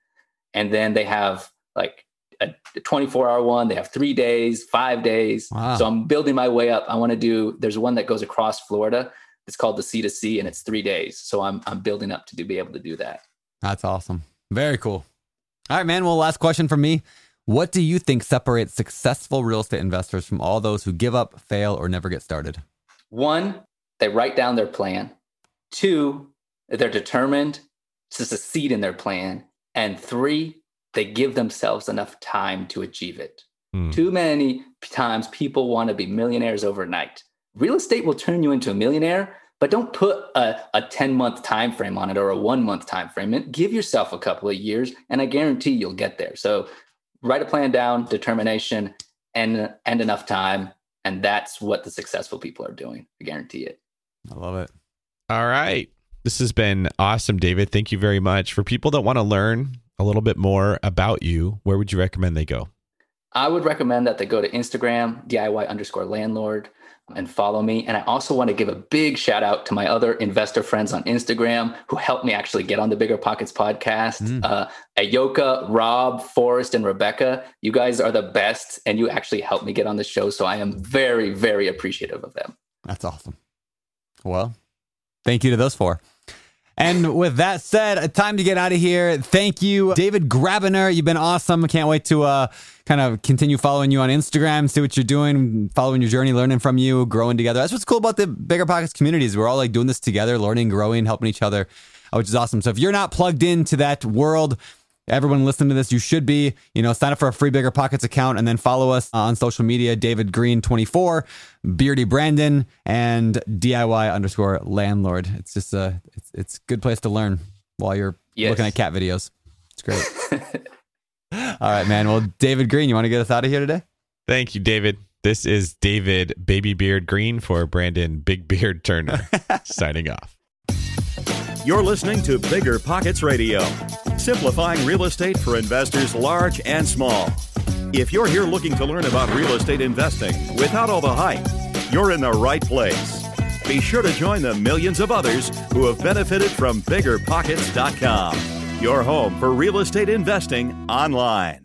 And then they have like a twenty-four hour one. They have three days, five days. Wow. So I'm building my way up. I want to do, there's one that goes across Florida. It's called the Sea to Sea, and it's three days. So I'm I'm building up to do, be able to do that. That's awesome. Very cool. All right, man. Well, last question from me. What do you think separates successful real estate investors from all those who give up, fail, or never get started? One, they write down their plan. Two, they're determined to succeed in their plan. And three, they give themselves enough time to achieve it. Mm. Too many times people want to be millionaires overnight. Real estate will turn you into a millionaire, but don't put a, a ten-month time frame on it or a one-month time frame. And give yourself a couple of years, and I guarantee you'll get there. So write a plan down, determination, and, and enough time. And that's what the successful people are doing. I guarantee it. I love it. All right. This has been awesome, David. Thank you very much. For people that want to learn a little bit more about you, where would you recommend they go? I would recommend that they go to Instagram, D I Y underscore landlord, and follow me. And I also want to give a big shout out to my other investor friends on Instagram who helped me actually get on the Bigger Pockets podcast. Mm. Uh, Ayoka, Rob, Forrest, and Rebecca. You guys are the best, and you actually helped me get on the show. So I am very, very appreciative of them. That's awesome. Well, thank you to those four. And with that said, time to get out of here. Thank you, David Grabiner. You've been awesome. Can't wait to uh, kind of continue following you on Instagram, see what you're doing, following your journey, learning from you, growing together. That's what's cool about the Bigger Pockets communities. We're all like doing this together, learning, growing, helping each other, which is awesome. So if you're not plugged into that world, everyone listening to this, you should be, you know, sign up for a free Bigger Pockets account and then follow us on social media, David Green twenty-four, Beardy Brandon, and D I Y underscore landlord. It's just a, it's, it's a good place to learn while you're yes. looking at cat videos. It's great. All right, man. Well, David Green, you want to get us out of here today? Thank you, David. This is David Baby Beard Green for Brandon Big Beard Turner signing off. You're listening to Bigger Pockets Radio, simplifying real estate for investors large and small. If you're here looking to learn about real estate investing without all the hype, you're in the right place. Be sure to join the millions of others who have benefited from bigger pockets dot com, your home for real estate investing online.